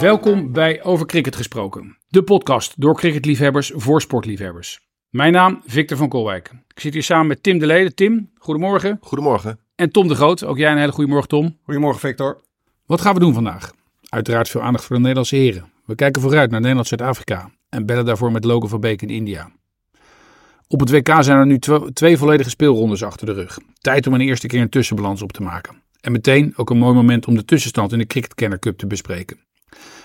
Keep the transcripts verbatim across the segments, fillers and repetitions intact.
Welkom bij Over Cricket Gesproken, de podcast door cricketliefhebbers voor sportliefhebbers. Mijn naam Victor van Kolwijk. Ik zit hier samen met Tim de Lede. Tim, goedemorgen. Goedemorgen. En Tom de Groot, ook jij een hele goede morgen, Tom. Goedemorgen, Victor. Wat gaan we doen vandaag? Uiteraard veel aandacht voor de Nederlandse heren. We kijken vooruit naar Nederland-Zuid-Afrika en bellen daarvoor met Logan van Beek in India. Op het W K zijn er nu tw- twee volledige speelrondes achter de rug. Tijd om een eerste keer een tussenbalans op te maken. En meteen ook een mooi moment om de tussenstand in de Cricketcanner Cup te bespreken.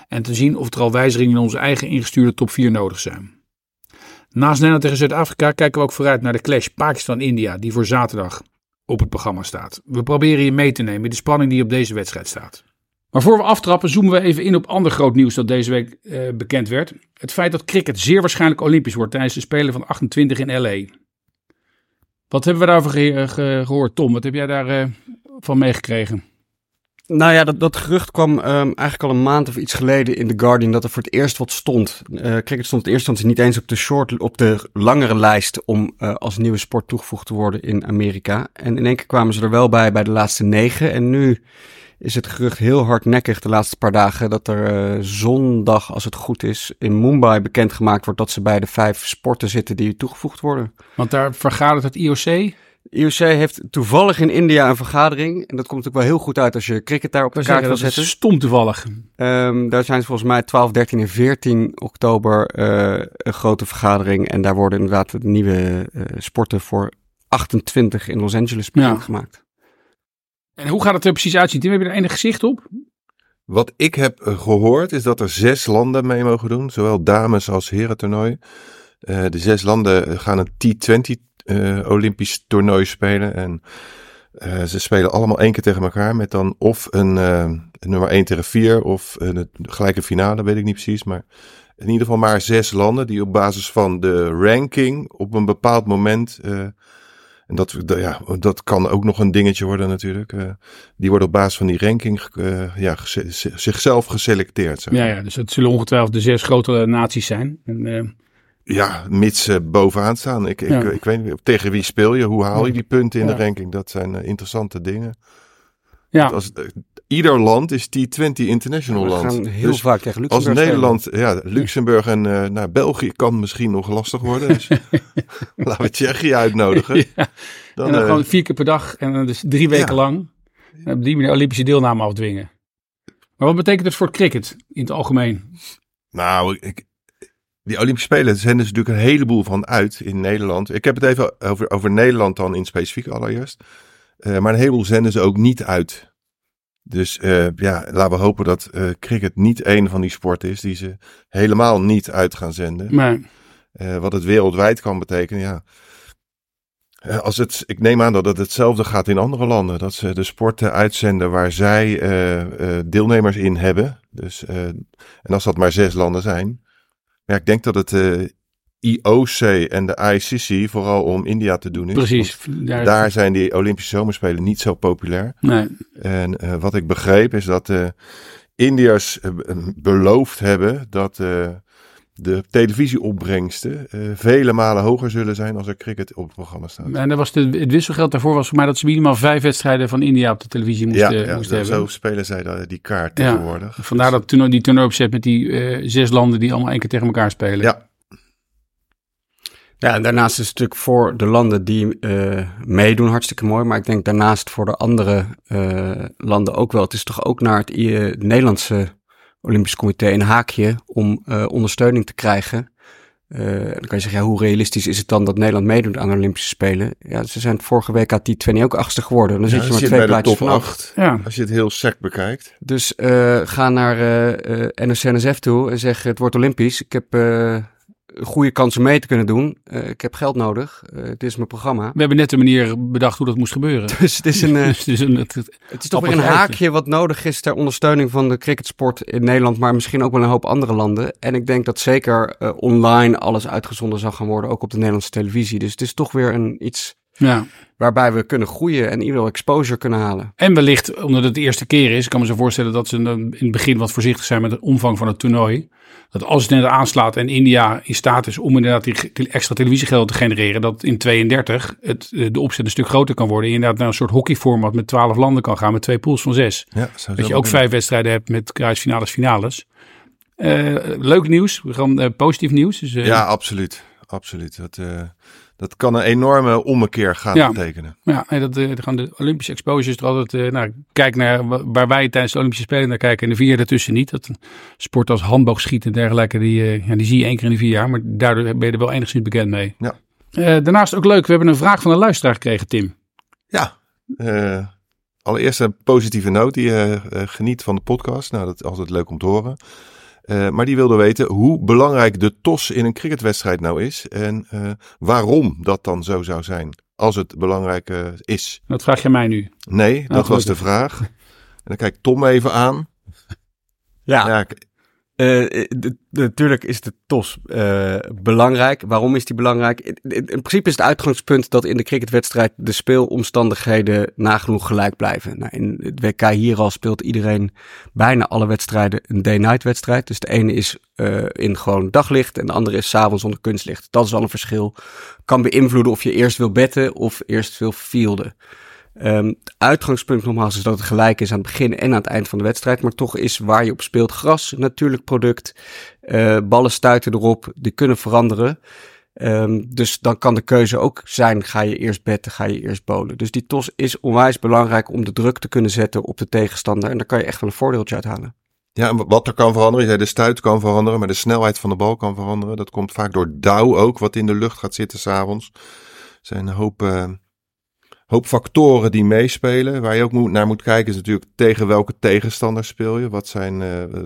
En te zien of er al wijzigingen in onze eigen ingestuurde top vier nodig zijn. Naast Nederland tegen Zuid-Afrika kijken we ook vooruit naar de clash Pakistan-India die voor zaterdag op het programma staat. We proberen je mee te nemen in de spanning die op deze wedstrijd staat. Maar voor we aftrappen zoomen we even in op ander groot nieuws dat deze week eh, bekend werd. Het feit dat cricket zeer waarschijnlijk olympisch wordt tijdens de Spelen van achtentwintig in L A. Wat hebben we daarover ge- ge- gehoord, Tom? Wat heb jij daar eh, van meegekregen? Nou ja, dat, dat gerucht kwam um, eigenlijk al een maand of iets geleden in The Guardian dat er voor het eerst wat stond. Uh, cricket stond in eerste instantie niet eens op de short, op de langere lijst om uh, als nieuwe sport toegevoegd te worden in Amerika. En in één keer kwamen ze er wel bij bij de laatste negen en nu is het gerucht heel hardnekkig de laatste paar dagen dat er uh, zondag, als het goed is, in Mumbai bekendgemaakt wordt dat ze bij de vijf sporten zitten die toegevoegd worden. Want daar vergadert het I O C? I O C heeft toevallig in India een vergadering. En dat komt ook wel heel goed uit als je cricket daar op de kaart wil zetten. Dat is stom toevallig. Um, daar zijn ze volgens mij twaalf, dertien en veertien oktober uh, een grote vergadering. En daar worden inderdaad nieuwe uh, sporten voor achtentwintig in Los Angeles ja. gemaakt. En hoe gaat het er precies uitzien? Tim, heb je er enig gezicht op? Wat ik heb gehoord is dat er zes landen mee mogen doen. Zowel dames als heren toernooi. Uh, de zes landen gaan een T twintig Uh, Olympisch toernooi spelen en uh, ze spelen allemaal één keer tegen elkaar met dan of een uh, nummer één tegen vier of een gelijke finale, weet ik niet precies, maar in ieder geval maar zes landen die op basis van de ranking op een bepaald moment uh, en dat, d- ja, dat kan ook nog een dingetje worden natuurlijk, uh, die worden op basis van die ranking uh, ja, gese- zichzelf geselecteerd. Zeg. Ja, ja, dus het zullen ongetwijfeld de zes grote naties zijn en uh... ja, mits uh, bovenaan staan. Ik, ik, ja. ik, ik weet niet, tegen wie speel je? Hoe haal je die punten in ja. de ranking? Dat zijn uh, interessante dingen. Ja. Als, uh, ieder land is T twintig international land. We gaan land. heel dus vaak tegen Luxemburg. Als Nederland, ja, Luxemburg en uh, nou, België kan misschien nog lastig worden. Dus laten we Tsjechië uitnodigen. Ja. Dan, en dan uh, gewoon vier keer per dag en dus drie weken ja. lang. En op die manier Olympische deelname afdwingen. Maar wat betekent het voor cricket in het algemeen? Nou, ik... Die Olympische Spelen zijn dus natuurlijk een heleboel van uit in Nederland. Ik heb het even over, over Nederland dan in specifiek allereerst. Uh, maar een heleboel zenden ze ook niet uit. Dus uh, ja, laten we hopen dat uh, cricket niet een van die sporten is die ze helemaal niet uit gaan zenden. Nee. Uh, wat het wereldwijd kan betekenen, ja. Uh, als het, ik neem aan dat het hetzelfde gaat in andere landen. Dat ze de sporten uitzenden waar zij uh, uh, deelnemers in hebben. Dus, uh, en als dat maar zes landen zijn. Ja, ik denk dat het uh, I O C en de I C C vooral om India te doen is. Precies. Daar... daar zijn die Olympische Zomerspelen niet zo populair. Nee. En uh, wat ik begreep is dat uh, Indiërs uh, beloofd hebben dat uh, de televisieopbrengsten uh, vele malen hoger zullen zijn als er cricket op het programma staat. En dat was de, het wisselgeld daarvoor was voor mij dat ze minimaal vijf wedstrijden van India op de televisie moesten, ja, ja, moesten hebben. Ja, zo spelen zij dat, die kaart tegenwoordig. Ja, vandaar dat toernooi, die toernooi opzet met die uh, zes landen die allemaal één keer tegen elkaar spelen. Ja. Ja, en daarnaast is het natuurlijk voor de landen die uh, meedoen hartstikke mooi. Maar ik denk daarnaast voor de andere uh, landen ook wel. Het is toch ook naar het uh, Nederlandse Olympisch Comité een haakje om uh, ondersteuning te krijgen. Uh, dan kan je zeggen, ja, hoe realistisch is het dan dat Nederland meedoet aan de Olympische Spelen? Ja, ze zijn vorige week aan T twintig ook achtste geworden. Dan ja, zit je maar zit twee plaatjes van acht. Ja. Als je het heel sec bekijkt. Dus uh, ga naar uh, uh, N O C N S F toe en zeg, het wordt Olympisch. Ik heb uh, goede kansen mee te kunnen doen. Uh, ik heb geld nodig. Uh, dit is mijn programma. We hebben net de manier bedacht hoe dat moest gebeuren. Dus het is een, uh, dus een, het, het, het is toch een haakje wat nodig is ter ondersteuning van de cricketsport in Nederland, maar misschien ook wel een hoop andere landen. En ik denk dat zeker uh, online alles uitgezonden zal gaan worden, ook op de Nederlandse televisie. Dus het is toch weer een iets Ja. Waarbij we kunnen groeien en ieder exposure kunnen halen. En wellicht, omdat het de eerste keer is, kan me zo voorstellen dat ze in het begin wat voorzichtig zijn met de omvang van het toernooi. Dat als het net aanslaat en India in staat is om inderdaad die extra televisiegelden te genereren, dat in tweeëndertig het, de opzet een stuk groter kan worden. En inderdaad naar een soort hockeyformat met twaalf landen kan gaan met twee pools van zes. Ja, dat, dat je ook vijf wedstrijden hebt met kruisfinales, finales. Uh, leuk nieuws, we gaan uh, positief nieuws. Dus, uh, ja, absoluut. Absoluut. Dat, uh, dat kan een enorme ommekeer gaan ja. betekenen. Ja, nee, dat, uh, gaan de Olympische exposures er altijd... Uh, nou, kijk naar waar wij tijdens de Olympische Spelen naar kijken en de vier jaar daartussen niet. Dat sport als handboogschieten en dergelijke, die, uh, ja, die zie je één keer in de vier jaar. Maar daardoor ben je er wel enigszins bekend mee. Ja. Uh, daarnaast ook leuk, we hebben een vraag van een luisteraar gekregen, Tim. Ja, uh, allereerst een positieve noot. Die uh, uh, geniet van de podcast. Nou, dat is altijd leuk om te horen. Uh, maar die wilde weten hoe belangrijk de tos in een cricketwedstrijd nou is en uh, waarom dat dan zo zou zijn, als het belangrijk uh, is. Dat vraag je mij nu? Nee, oh, dat gelukkig. was de vraag. En dan kijk Tom even aan. Ja, ja ik... uh, de, natuurlijk is de tos uh, belangrijk. Waarom is die belangrijk? In, in principe is het uitgangspunt dat in de cricketwedstrijd de speelomstandigheden nagenoeg gelijk blijven. Nou, in het W K hier al speelt iedereen bijna alle wedstrijden een day-night wedstrijd. Dus de ene is uh, in gewoon daglicht en de andere is 's avonds onder kunstlicht. Dat is al een verschil. Kan beïnvloeden of je eerst wil betten of eerst wil fielden. Um, het uitgangspunt nogmaals is dat het gelijk is aan het begin en aan het eind van de wedstrijd. Maar toch is waar je op speelt gras, natuurlijk product. Uh, ballen stuiten erop, die kunnen veranderen. Um, dus dan kan de keuze ook zijn, ga je eerst betten, ga je eerst bowlen. Dus die tos is onwijs belangrijk om de druk te kunnen zetten op de tegenstander. En daar kan je echt wel een voordeeltje uit halen. Ja, en wat er kan veranderen, de stuit kan veranderen, maar de snelheid van de bal kan veranderen. Dat komt vaak door dauw ook, wat in de lucht gaat zitten s'avonds. Er zijn een hoop... Uh... hoop factoren die meespelen. Waar je ook moet, naar moet kijken is natuurlijk tegen welke tegenstander speel je. Wat, zijn, uh,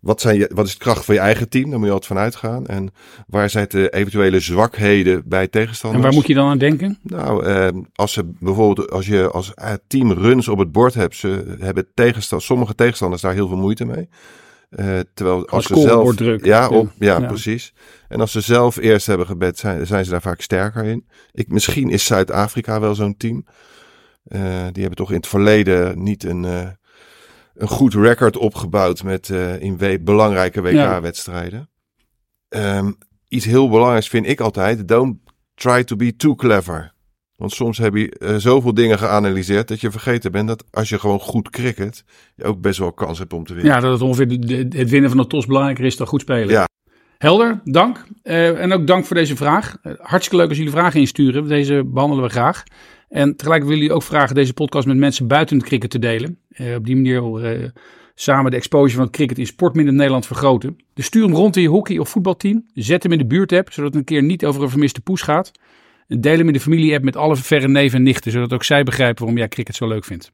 wat, zijn je, wat is de kracht van je eigen team? Daar moet je altijd van uitgaan. En waar zijn de eventuele zwakheden bij tegenstanders? En waar moet je dan aan denken? Nou, uh, als ze bijvoorbeeld als je als team runs op het bord hebt. Ze hebben tegenstand, sommige tegenstanders daar heel veel moeite mee. Uh, terwijl als ze zelf druk. Ja, op, ja, ja, precies. En als ze zelf eerst hebben gebed, zijn, zijn ze daar vaak sterker in. Ik, misschien is Zuid Afrika wel zo'n team. Uh, die hebben toch in het verleden niet een, uh, een goed record opgebouwd met uh, in we- belangrijke W K-wedstrijden. Ja. Um, iets heel belangrijks vind ik altijd: don't try to be too clever. Want soms heb je uh, zoveel dingen geanalyseerd dat je vergeten bent dat als je gewoon goed cricket, je ook best wel kans hebt om te winnen. Ja, dat het ongeveer de, de, het winnen van de tos belangrijker is dan goed spelen. Ja. Helder, dank. Uh, en ook dank voor deze vraag. Uh, hartstikke leuk als jullie vragen insturen. Deze behandelen we graag. En tegelijk willen jullie ook vragen deze podcast met mensen buiten het cricket te delen. Uh, op die manier uh, samen de exposure van het cricket in sportmiddel Nederland vergroten. Dus stuur hem rond in je hockey- of voetbalteam. Zet hem in de buurt-app, zodat het een keer niet over een vermiste poes gaat. En deel hem in de familie-app met alle verre neven en nichten, zodat ook zij begrijpen waarom jij cricket zo leuk vindt.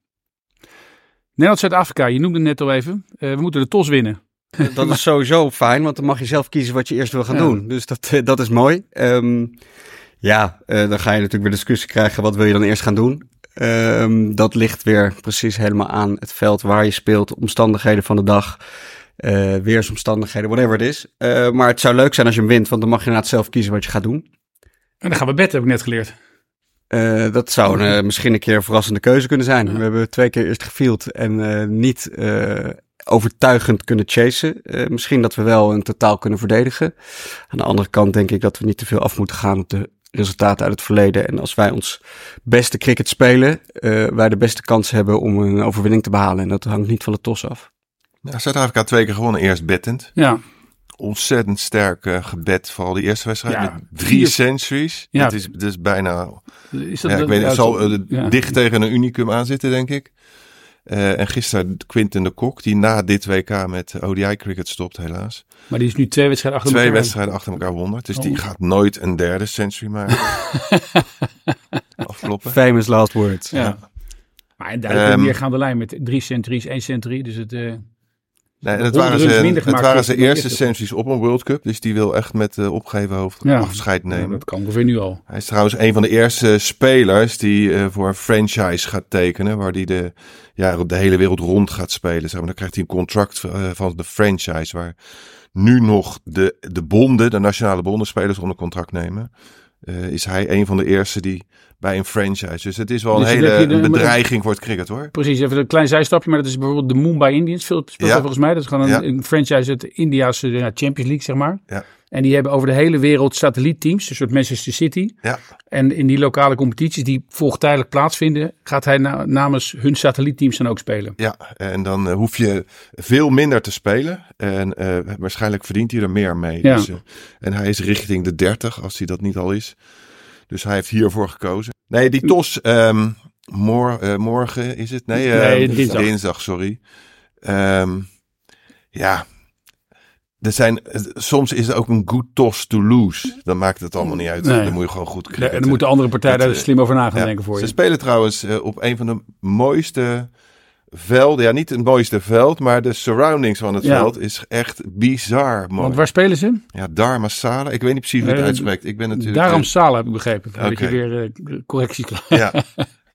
Nederland-Zuid-Afrika, je noemde het net al even. Uh, we moeten de tos winnen. Dat is sowieso fijn, want dan mag je zelf kiezen wat je eerst wil gaan ja. doen. Dus dat, dat is mooi. Um, ja, uh, dan ga je natuurlijk weer discussie krijgen. Wat wil je dan eerst gaan doen? Um, dat ligt weer precies helemaal aan het veld waar je speelt, omstandigheden van de dag. Uh, weersomstandigheden, whatever het is. Uh, maar het zou leuk zijn als je hem wint, want dan mag je inderdaad zelf kiezen wat je gaat doen. En dan gaan we bed, heb ik net geleerd. Uh, dat zou een, uh, misschien een keer een verrassende keuze kunnen zijn. Ja. We hebben twee keer eerst gefield en uh, niet uh, overtuigend kunnen chasen. Uh, misschien dat we wel een totaal kunnen verdedigen. Aan de andere kant denk ik dat we niet te veel af moeten gaan op de resultaten uit het verleden. En als wij ons beste cricket spelen, uh, wij de beste kans hebben om een overwinning te behalen. En dat hangt niet van de tos af. Ja, Zuid-Afrika twee keer gewonnen, eerst bettend. Ja. Ontzettend sterk uh, gebed, vooral die eerste wedstrijd. Ja, met drie vier... centuries. Ja. Het is dus bijna... Is dat ja, ik weet het zal uh, ja. dicht tegen een unicum aanzitten, denk ik. Uh, en gisteren Quinton de Kock, die na dit W K met O D I-cricket stopt, helaas. Maar die is nu twee wedstrijden achter twee elkaar. Twee wedstrijden achter elkaar wonder. Dus oh. die gaat nooit een derde century maken. Afkloppen. Famous last words. Ja. Ja. Maar daar um, gaan de lijn met drie centuries, één century. Dus het... Uh... Nee, en het waren ze, het waren ze eerste centuries op een World Cup. Dus die wil echt met uh, opgeheven hoofd ja, afscheid nemen. Ja, dat kan ongeveer nu al. Hij is trouwens een van de eerste spelers die uh, voor een franchise gaat tekenen. Waar hij de, ja, de hele wereld rond gaat spelen. Zeg maar. Dan krijgt hij een contract uh, van de franchise. Waar nu nog de, de bonden, de nationale bonden, spelers onder contract nemen. Uh, is hij een van de eerste die bij een franchise. Dus het is wel dus een hele de, een bedreiging voor het cricket, hoor. Precies, even een klein zijstapje. Maar dat is bijvoorbeeld de Mumbai Indians. Veel speelt ja. volgens mij. Dat is gewoon een, ja. een franchise uit de India's uh, Champions League, zeg maar. Ja. En die hebben over de hele wereld satellietteams. Een soort Manchester City. Ja. En in die lokale competities die volgtijdelijk plaatsvinden, gaat hij na, namens hun satellietteams dan ook spelen. Ja, en dan uh, hoef je veel minder te spelen. En uh, waarschijnlijk verdient hij er meer mee. Ja. Dus, uh, en hij is richting de dertig, als hij dat niet al is. Dus hij heeft hiervoor gekozen. Nee, die TOS um, mor- uh, morgen is het? Nee, uh, nee dinsdag. dinsdag, sorry. Um, ja, er zijn, soms is het ook een good toss to lose. Dan maakt het allemaal niet uit. Nee. Dan moet je gewoon goed cricketen. En dan moeten andere partijen daar slim over na gaan ja, denken voor je. Ze spelen trouwens uh, op een van de mooiste velden. Ja, niet het mooiste veld, maar de surroundings van het ja. veld is echt bizar mooi. Want waar spelen ze? Ja, Dharamshala. Ik weet niet precies hoe het uh, uitspreekt. Ik ben natuurlijk Dharamshala, heb ik begrepen. Dan okay. heb je weer uh, correctie klaar. Ja.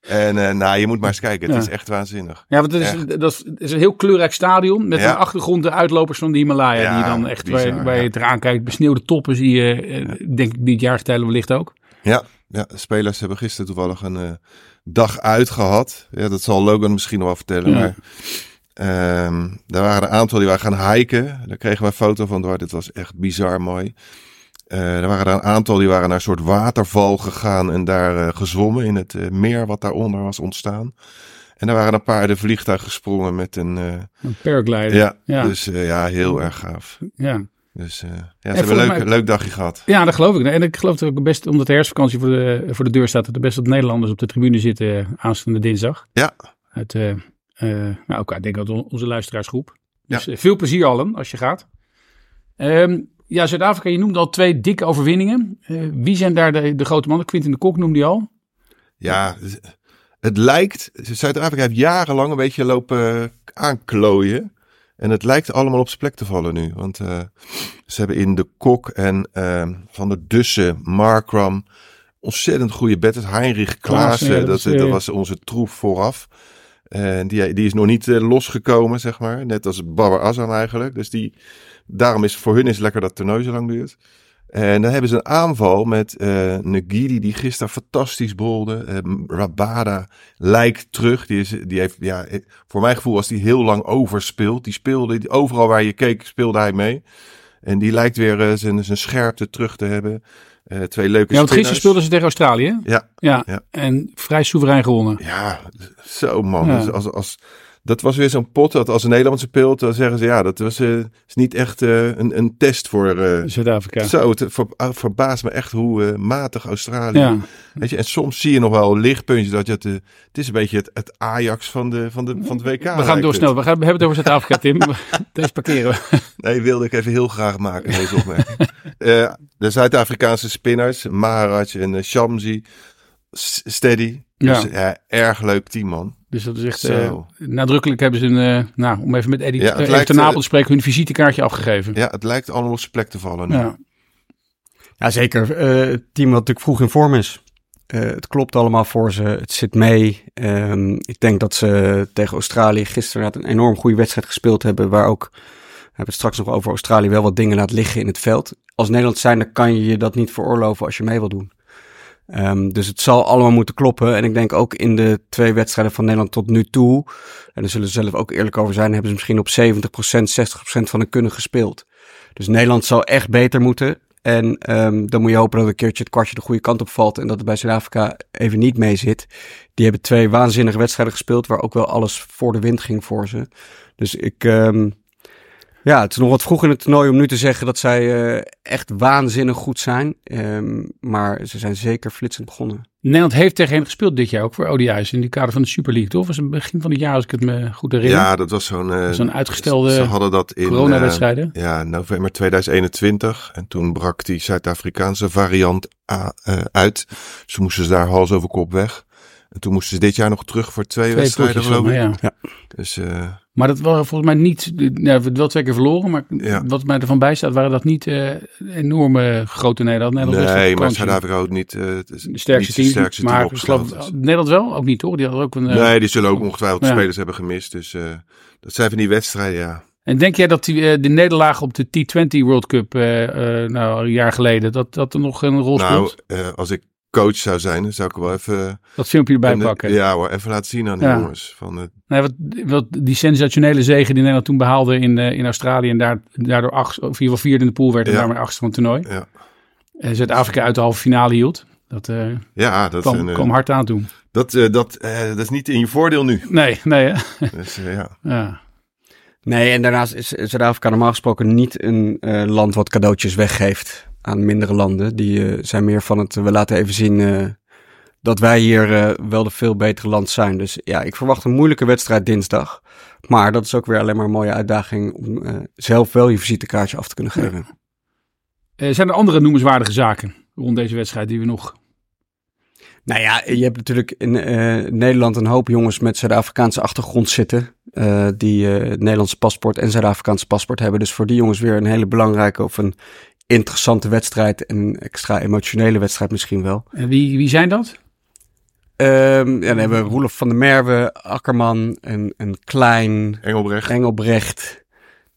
En uh, nou, je moet maar eens kijken. Het ja. is echt waanzinnig. Ja, want het is, dat is, is een heel kleurrijk stadion. Met ja. een achtergrond de uitlopers van de Himalaya. Ja, die dan echt, bizar, waar, waar ja. je het eraan kijkt. Besneeuwde toppen zie je, uh, ja. denk ik, dit jaargetijden wellicht ook. Ja, ja, de spelers hebben gisteren toevallig een uh, dag uit gehad. Ja, dat zal Logan misschien nog wel vertellen. Ja. Maar um, daar waren een aantal die waren gaan hiken. Daar kregen we een foto van door. Dit was echt bizar mooi. Uh, er waren er een aantal die waren naar een soort waterval gegaan en daar uh, gezwommen in het uh, meer wat daaronder was ontstaan. En daar waren een paar de vliegtuig gesprongen met een... Uh, een paraglider. Ja, ja. Dus uh, ja, heel erg gaaf. Ja. Dus uh, ja, ze hebben een leuk, mij... leuk dagje gehad. Ja, dat geloof ik. En ik geloof dat ook best, omdat de herfstvakantie voor de, voor de deur staat, dat er best wat Nederlanders op de tribune zitten aanstaande dinsdag. Ja. Uit, uh, uh, nou ook, ik denk dat onze luisteraarsgroep. Dus ja. uh, veel plezier allen als je gaat. Um, Ja, Zuid-Afrika, je noemde al twee dikke overwinningen. Uh, wie zijn daar de, de grote mannen? Quinton de Kock noemde je al. Ja, het lijkt... Zuid-Afrika heeft jarenlang een beetje lopen aanklooien. En het lijkt allemaal op zijn plek te vallen nu. Want uh, ze hebben in de Kock en uh, Van der Dussen, Markram, ontzettend goede batters. Heinrich Klaassen, ja, dat, dat, dat was onze troef vooraf. Uh, die, die is nog niet uh, losgekomen, zeg maar. Net als Babar Azam eigenlijk. Dus die... Daarom is voor hun is lekker dat toernooi zo lang duurt. En dan hebben ze een aanval met uh, Ngidi, die gisteren fantastisch bolde. Uh, Rabada lijkt terug. Die, is, die heeft, ja, voor mijn gevoel was die heel lang overspeeld. Die speelde, die, overal waar je keek speelde hij mee. En die lijkt weer uh, zijn, zijn scherpte terug te hebben. Uh, twee leuke ja, want spinners. Gisteren speelden ze tegen Australië. Ja, ja. ja. En vrij soeverein gewonnen. Ja, zo man. Ja. Dus als... als Dat was weer zo'n pot dat als een Nederland speelt, dan zeggen ze ja, dat was uh, is niet echt uh, een, een test voor uh, Zuid-Afrika. Zo, het ver, verbaast me echt hoe uh, matig Australië. Ja. Weet je, en soms zie je nog wel lichtpuntjes dat je het, uh, het is een beetje het, het Ajax van de van de van het W K. We gaan door snel. We, gaan, we hebben het over Zuid-Afrika, Tim. Deze parkeren we. Nee, wilde ik even heel graag maken deze opmerking. uh, de Zuid-Afrikaanse spinners, Maharaj en uh, Shamsi, steady. Dus, ja. ja, erg leuk team, man. Dus dat is echt uh, nadrukkelijk hebben ze een, uh, nou, om even met Eddie ja, uh, ten Napel te spreken, hun visitekaartje afgegeven. Ja, het lijkt allemaal op zijn plek te vallen. Nu. Ja. ja, zeker. Uh, het team wat natuurlijk vroeg in vorm is. Uh, het klopt allemaal voor ze. Het zit mee. Um, ik denk dat ze tegen Australië gisteren een enorm goede wedstrijd gespeeld hebben, waar ook, we hebben het straks nog over Australië, wel wat dingen laat liggen in het veld. Als Nederland zijnde kan je je dat niet veroorloven als je mee wil doen. Um, dus het zal allemaal moeten kloppen. En ik denk ook in de twee wedstrijden van Nederland tot nu toe, en daar zullen ze zelf ook eerlijk over zijn, hebben ze misschien op zeventig procent, zestig procent van hun kunnen gespeeld. Dus Nederland zal echt beter moeten. En um, dan moet je hopen dat een keertje het kwartje de goede kant op valt en dat het bij Zuid-Afrika even niet mee zit. Die hebben twee waanzinnige wedstrijden gespeeld, waar ook wel alles voor de wind ging voor ze. Dus ik... Um, Ja, het is nog wat vroeg in het toernooi om nu te zeggen dat zij uh, echt waanzinnig goed zijn. Um, maar ze zijn zeker flitsend begonnen. Nederland heeft tegen hen gespeeld dit jaar ook voor O D I's in die kader van de Super League, toch? Was het begin van het jaar, als ik het me goed herinner. Ja, dat was zo'n, uh, zo'n uitgestelde ze hadden dat in, coronawedstrijden. Uh, ja, november tweeduizend eenentwintig. En toen brak die Zuid-Afrikaanse variant A, uh, uit. Ze moesten ze daar hals over kop weg. En toen moesten ze dit jaar nog terug voor twee, twee wedstrijden, geloof ik. Ja. Ja. Dus... Uh, Maar dat waren volgens mij niet, nou, wel twee keer verloren, maar ja. wat mij ervan bijstaat, waren dat niet uh, enorme grote Nederland. Nederland nee, maar Zuid-Afrika ook niet uh, de sterkste team, sterkste team maar geloof, Nederland wel? Ook niet, hoor. Die hadden ook een, nee, die zullen ook ongetwijfeld ja. spelers hebben gemist. Dus uh, dat zijn van die wedstrijden, ja. En denk jij dat die, uh, de nederlaag op de T twintig World Cup uh, uh, nou, een jaar geleden, dat, dat er nog een rol speelt? Nou, uh, als ik coach zou zijn, dan zou ik wel even... Dat filmpje erbij en, pakken. Ja hoor, even laten zien aan die ja. jongens. Van, uh... nee, wat, wat die sensationele zege die Nederland toen behaalde in, uh, in Australië en daar, daardoor acht, of vier, vierde in de pool werd en ja. daarmee achtste van het toernooi. Ja. En Zuid-Afrika uit de halve finale hield. Dat, uh, ja, dat kwam, een, kwam hard aan toen. Dat, uh, dat, uh, dat is niet in je voordeel nu. Nee, nee. Hè? Dus, uh, ja. ja. Nee, en daarnaast is Zuid-Afrika normaal gesproken niet een uh, land wat cadeautjes weggeeft aan mindere landen. Die uh, zijn meer van het, uh, we laten even zien uh, dat wij hier uh, wel de veel betere land zijn. Dus ja, ik verwacht een moeilijke wedstrijd dinsdag. Maar dat is ook weer alleen maar een mooie uitdaging om uh, zelf wel je visitekaartje af te kunnen geven. Ja. Uh, zijn er andere noemenswaardige zaken rond deze wedstrijd die we nog... Nou ja, je hebt natuurlijk in uh, Nederland een hoop jongens met Zuid-Afrikaanse achtergrond zitten. Uh, die uh, het Nederlandse paspoort en Zuid-Afrikaanse paspoort hebben. Dus voor die jongens weer een hele belangrijke of een interessante wedstrijd. Een extra emotionele wedstrijd misschien wel. En wie, wie zijn dat? Um, ja, dan hebben we Roelof van der Merwe, Akkerman, en, en Klein Engelbrecht. Engelbrecht.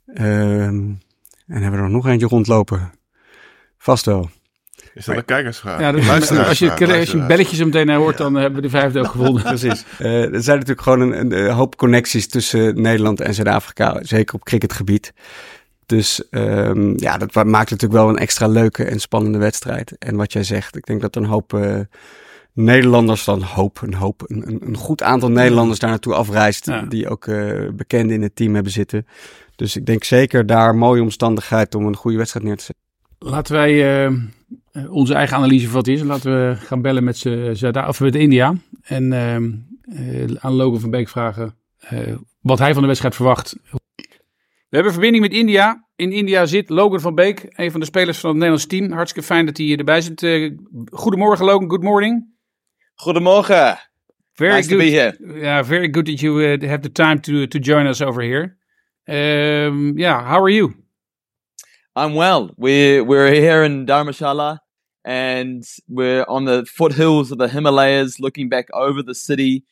Um, en hebben we er nog eentje rondlopen. Vast wel. Is dat een kijkersvraag? Ja, dus als, je, als, je, als je belletjes meteen hoort, ja. dan hebben we de vijfde ook gevonden. Precies. Uh, er zijn natuurlijk gewoon een, een hoop connecties tussen Nederland en Zuid-Afrika. Zeker op cricketgebied. Dus um, ja, dat maakt natuurlijk wel een extra leuke en spannende wedstrijd. En wat jij zegt, ik denk dat een hoop uh, Nederlanders, dan hoop, een, hoop een, een goed aantal Nederlanders daar naartoe afreist. Ja. Die ook uh, bekenden in het team hebben zitten. Dus ik denk zeker daar mooie omstandigheid om een goede wedstrijd neer te zetten. Laten wij uh, onze eigen analyse van wat is. Laten we gaan bellen met, Zuida- of met India. En uh, uh, aan Logan van Beek vragen uh, wat hij van de wedstrijd verwacht. We hebben verbinding met India. In India zit Logan van Beek, een van de spelers van het Nederlands team. Hartstikke fijn dat hij erbij zit. Uh, goedemorgen Logan, good morning. Goedemorgen. Very nice good. to be here. Yeah, very good that you uh, have the time to, to join us over here. Um, yeah, how are you? I'm well. We're we're here in Dharamshala, and we're on the foothills of the Himalayas, looking back over the city.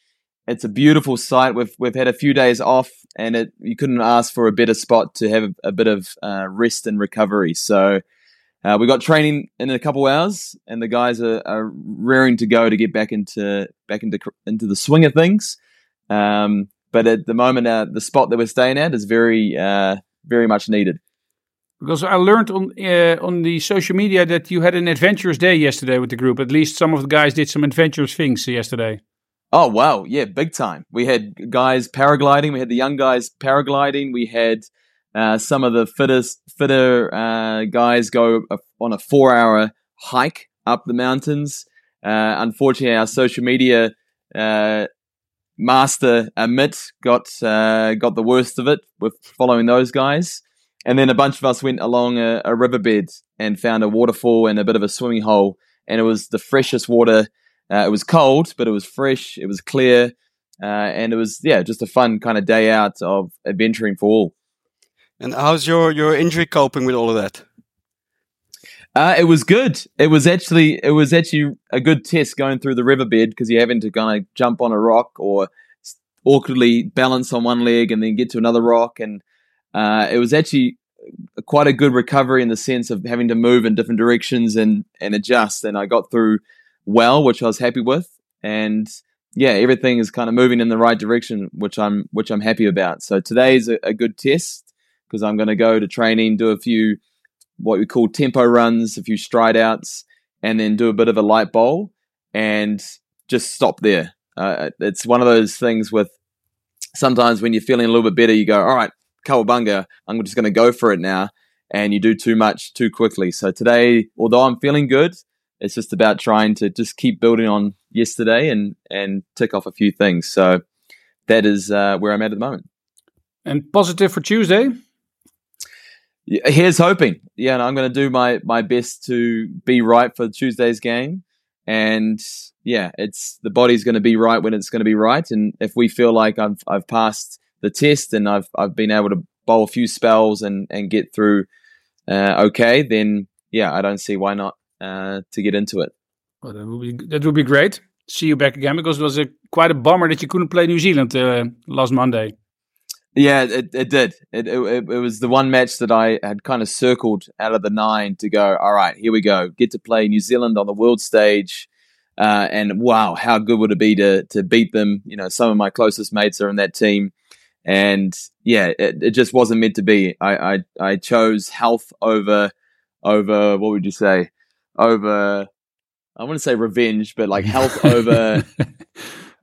It's a beautiful sight. We've we've had a few days off, and it, you couldn't ask for a better spot to have a, a bit of uh, rest and recovery. So uh, we got training in a couple hours, and the guys are, are raring to go to get back into back into into the swing of things. Um, but at the moment, uh, the spot that we're staying at is very uh, very much needed. Because I learned on uh, on the social media that you had an adventurous day yesterday with the group. At least some of the guys did some adventurous things yesterday. Oh, wow. Yeah, big time. We had guys paragliding. We had the young guys paragliding. We had uh, some of the fittest, fitter uh, guys go on a four-hour hike up the mountains. Uh, unfortunately, our social media uh, master, Amit, got, uh, got the worst of it with following those guys. And then a bunch of us went along a, a riverbed and found a waterfall and a bit of a swimming hole. And it was the freshest water. Uh, it was cold, but it was fresh. It was clear. Uh, and it was, yeah, just a fun kind of day out of adventuring for all. And how's your, your injury coping with all of that? Uh, it was good. It was actually it was actually a good test going through the riverbed because you're having to kind of jump on a rock or awkwardly balance on one leg and then get to another rock and... Uh, it was actually quite a good recovery in the sense of having to move in different directions and, and adjust. And I got through well, which I was happy with. And yeah, everything is kind of moving in the right direction, which I'm which I'm happy about. So today's a, a good test because I'm going to go to training, do a few what we call tempo runs, a few stride outs, and then do a bit of a light bowl and just stop there. Uh, it's one of those things with sometimes when you're feeling a little bit better, you go, all right, Kawabunga, I'm just going to go for it now, and you do too much too quickly. So today, although I'm feeling good, it's just about trying to just keep building on yesterday and, and tick off a few things. So that is uh, where I'm at at the moment. And positive for Tuesday? Yeah, here's hoping. Yeah, and I'm going to do my, my best to be right for Tuesday's game. And yeah, it's the body's going to be right when it's going to be right. And if we feel like I've I've passed the test and I've I've been able to bowl a few spells and, and get through uh, okay, then yeah, I don't see why not uh, to get into it. Well, that would be that would be great. See you back again because it was a, quite a bummer that you couldn't play New Zealand uh, last Monday. Yeah, it, it did. It, it it was the one match that I had kind of circled out of the nine to go, all right, here we go. Get to play New Zealand on the world stage. Uh, and wow, how good would it be to to beat them? You know, some of my closest mates are in that team. And yeah, it, it just wasn't meant to be. I, I, I chose health over, over what would you say? Over, I wouldn't say revenge, but like health over,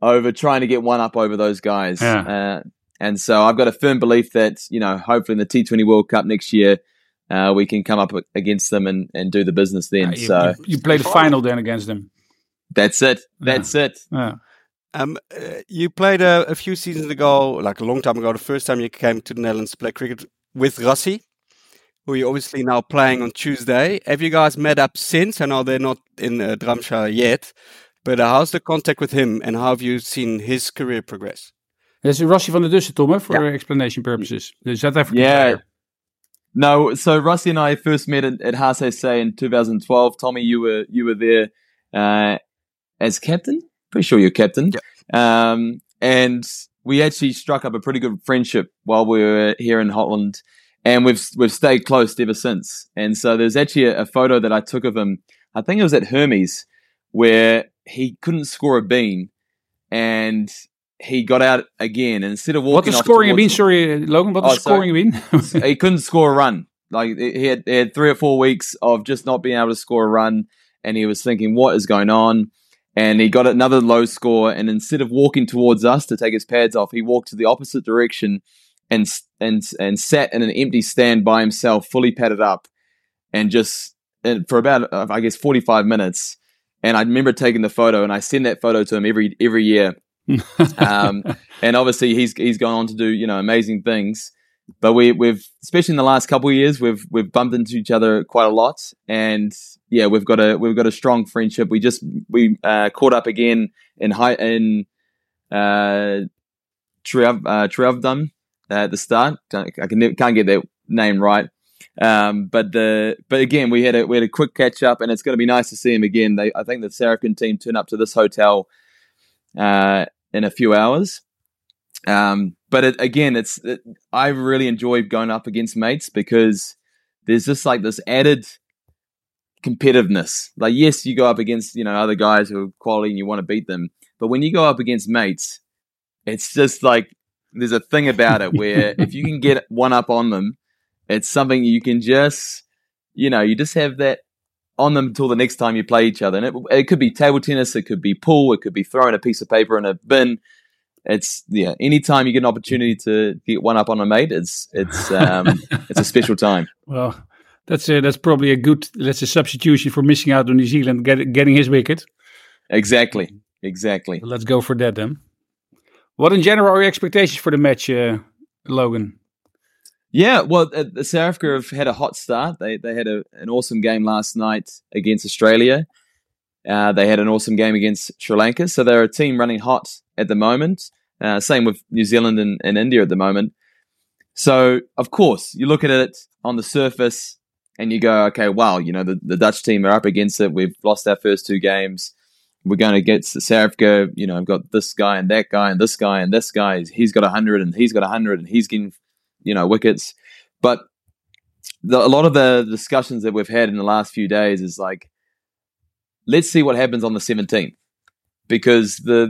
over trying to get one up over those guys. Yeah. Uh, And so I've got a firm belief that, you know, hopefully in the T twenty World Cup next year, uh, we can come up against them and, and do the business then. Yeah, you, so you, you play the final then against them. That's it. That's yeah. it. Yeah. Um, uh, you played a, a few seasons ago, like a long time ago, the first time you came to the Netherlands to play cricket with Rassie, who you're obviously now playing on Tuesday. Have you guys met up since? I know they're not in uh, Dharamshala yet, but uh, how's the contact with him and how have you seen his career progress? That's Rassie van der Dussen, Tom, for yeah. explanation purposes. The South African yeah. player. No, so Rassie and I first met at, at H C C in twenty twelve. Tommy, you were you were there uh, as captain. Pretty sure you're captain. Yeah. Um, and we actually struck up a pretty good friendship while we were here in Holland, and we've we've stayed close ever since. And so there's actually a, a photo that I took of him. I think it was at Hermes, where he couldn't score a bean, and he got out again, and instead of walking what was scoring a bean? Sorry, Logan, what was oh, scoring a bean? He couldn't score a run. Like he had, he had three or four weeks of just not being able to score a run, and he was thinking, what is going on? And he got another low score, and instead of walking towards us to take his pads off, he walked to the opposite direction and and and sat in an empty stand by himself, fully padded up, and just and for about, I guess, forty-five minutes. And I remember taking the photo, and I send that photo to him every every year. um, and obviously he's he's gone on to do, you know, amazing things, but we we've especially in the last couple of years we've we've bumped into each other quite a lot, and yeah we've got a we've got a strong friendship. We just we uh, caught up again in high in uh, Trevdum uh, at the start. I can can't get that name right, um, but the but again we had a we had a quick catch up, and it's going to be nice to see him again. They I think the South African team turned up to this hotel uh in a few hours, um but it, again it's it, I really enjoy going up against mates because there's just like this added competitiveness. Like yes, you go up against, you know, other guys who are quality and you want to beat them, but when you go up against mates, it's just like there's a thing about it where if you can get one up on them, it's something you can just, you know, you just have that on them until the next time you play each other. And it, it could be table tennis, it could be pool, it could be throwing a piece of paper in a bin. It's yeah, anytime you get an opportunity to get one up on a mate, it's it's um it's a special time. Well, that's a, that's probably a good that's a substitution for missing out on New Zealand get, getting his wicket. Exactly, exactly. Well, let's go for that then. What in general are your expectations for the match, uh, Logan? Yeah, well, uh, South Africa have had a hot start. They they had a, an awesome game last night against Australia. Uh, they had an awesome game against Sri Lanka. So they're a team running hot at the moment. Uh, same with New Zealand and, and India at the moment. So, of course, you look at it on the surface and you go, okay, wow, you know, the, the Dutch team are up against it. We've lost our first two games. We're going against South Africa. You know, I've got this guy and that guy and this guy and this guy. He's got one hundred and he's got one hundred and he's getting, you know, wickets. But the, a lot of the discussions that we've had in the last few days is like, let's see what happens on the seventeenth, because the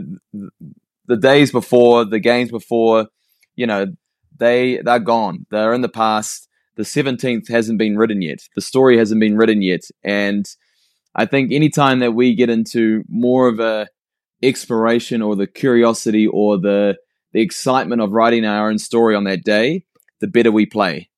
the days before, the games before, you know, they they're gone. They're in the past. The seventeenth hasn't been written yet. The story hasn't been written yet. And I think any time that we get into more of a exploration or the curiosity or the the excitement of writing our own story on that day, the better we play.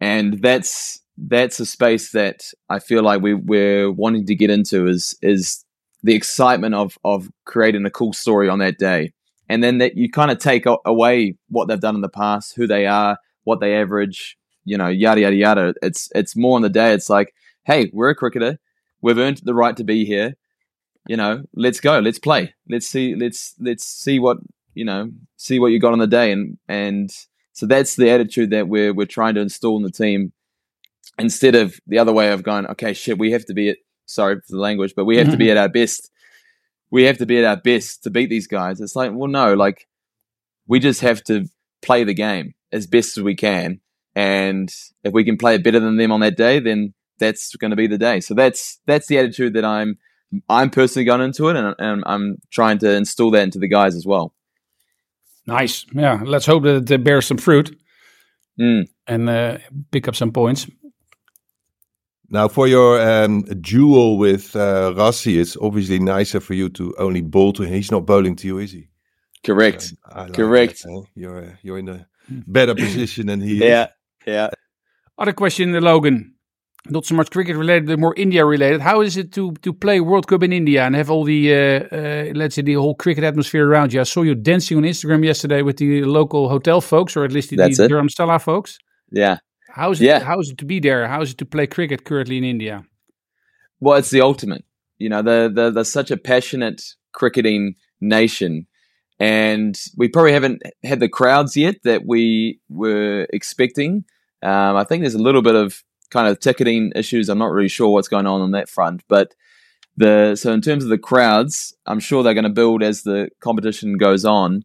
And that's that's a space that I feel like we, we're wanting to get into is is the excitement of of creating a cool story on that day. And then that you kind of take away what they've done in the past, who they are, what they average, you know, yada, yada, yada. It's, it's more on the day. It's like, hey, we're a cricketer. We've earned the right to be here. You know, let's go. Let's play. Let's see. Let's let's see what, you know, see what you got on the day. And, and, So that's the attitude that we're we're trying to install in the team, instead of the other way of going, okay, shit, we have to be at, sorry for the language, but we have to be at our best. We have to be at our best to beat these guys. It's like, well, no, like we just have to play the game as best as we can. And if we can play it better than them on that day, then that's going to be the day. So that's that's the attitude that I'm I'm personally going into it, and, and I'm trying to instill that into the guys as well. Nice. Yeah, let's hope that it bears some fruit mm. and uh, pick up some points. Now, for your um, duel with uh, Rassie, it's obviously nicer for you to only bowl to him. He's not bowling to you, is he? Correct. So, like Correct. That, you're uh, you're in a better position than he yeah, is. Yeah, yeah. Other question, Logan. Not so much cricket related, but more India related. How is it to to play World Cup in India and have all the uh, uh, let's say the whole cricket atmosphere around you? I saw you dancing on Instagram yesterday with the local hotel folks, or at least the, the Dharamshala folks. Yeah. How is it? Yeah. How is it to be there? How is it to play cricket currently in India? Well, it's the ultimate. You know, they're they're, they're such a passionate cricketing nation. And we probably haven't had the crowds yet that we were expecting. Um, I think there's a little bit of kind of ticketing issues. I'm not really sure what's going on on that front. But the so in terms of the crowds, I'm sure they're going to build as the competition goes on.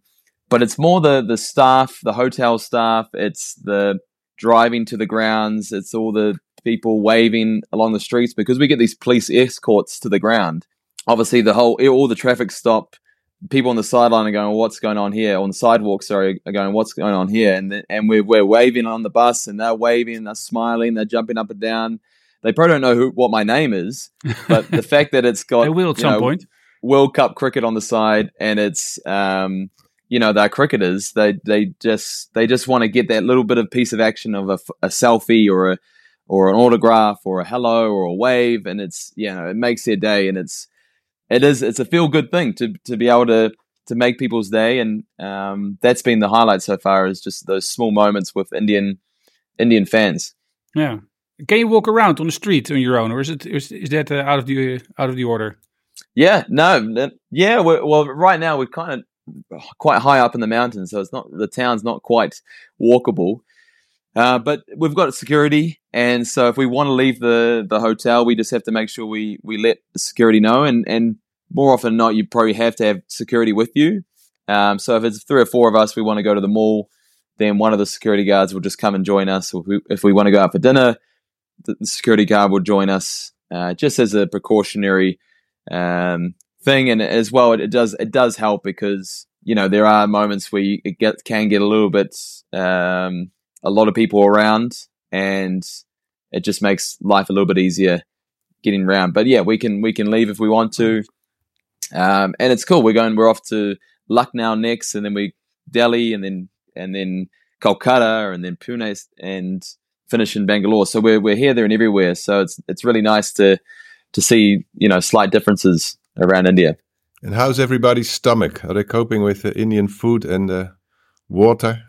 But it's more the the staff, the hotel staff. It's the driving to the grounds. It's all the people waving along the streets, because we get these police escorts to the ground. Obviously, the whole all the traffic stop. People on the sideline are going, what's going on here? On the sidewalk, sorry, are going, what's going on here? And the, and we're, we're waving on the bus, and they're waving, they're smiling, they're jumping up and down. They probably don't know who what my name is, but the fact that it's got they will at some know, point. World Cup cricket on the side, and it's um, you know, they're cricketers. They they just they just want to get that little bit of piece of action of a, a selfie or a or an autograph or a hello or a wave, and it's you know it makes their day, and it's. It is. It's a feel-good thing to to be able to to make people's day, and um, that's been the highlight so far. Is just those small moments with Indian Indian fans. Yeah. Can you walk around on the street on your own, or is it is, is that uh, out of the uh, out of the order? Yeah. No. That, yeah. We're, well, right now we're kind of quite high up in the mountains, so it's not the town's not quite walkable. Uh, but we've got security, and so if we want to leave the, the hotel, we just have to make sure we, we let the security know. And, and more often than not, you probably have to have security with you. Um, so if it's three or four of us, we want to go to the mall, then one of the security guards will just come and join us. Or if we, if we want to go out for dinner, the, the security guard will join us, uh, just as a precautionary um, thing. And as well, it, it does it does help because you know there are moments where you, it get, can get a little bit. Um, a lot of people around, and it just makes life a little bit easier getting around. But yeah, we can we can leave if we want to. Um, and it's cool. We're going, we're off to Lucknow next, and then we Delhi and then and then Kolkata and then Pune and finish in Bangalore. So we're we're here, there and everywhere. So it's it's really nice to to see, you know, slight differences around India. And how's everybody's stomach? Are they coping with the Indian food and the water?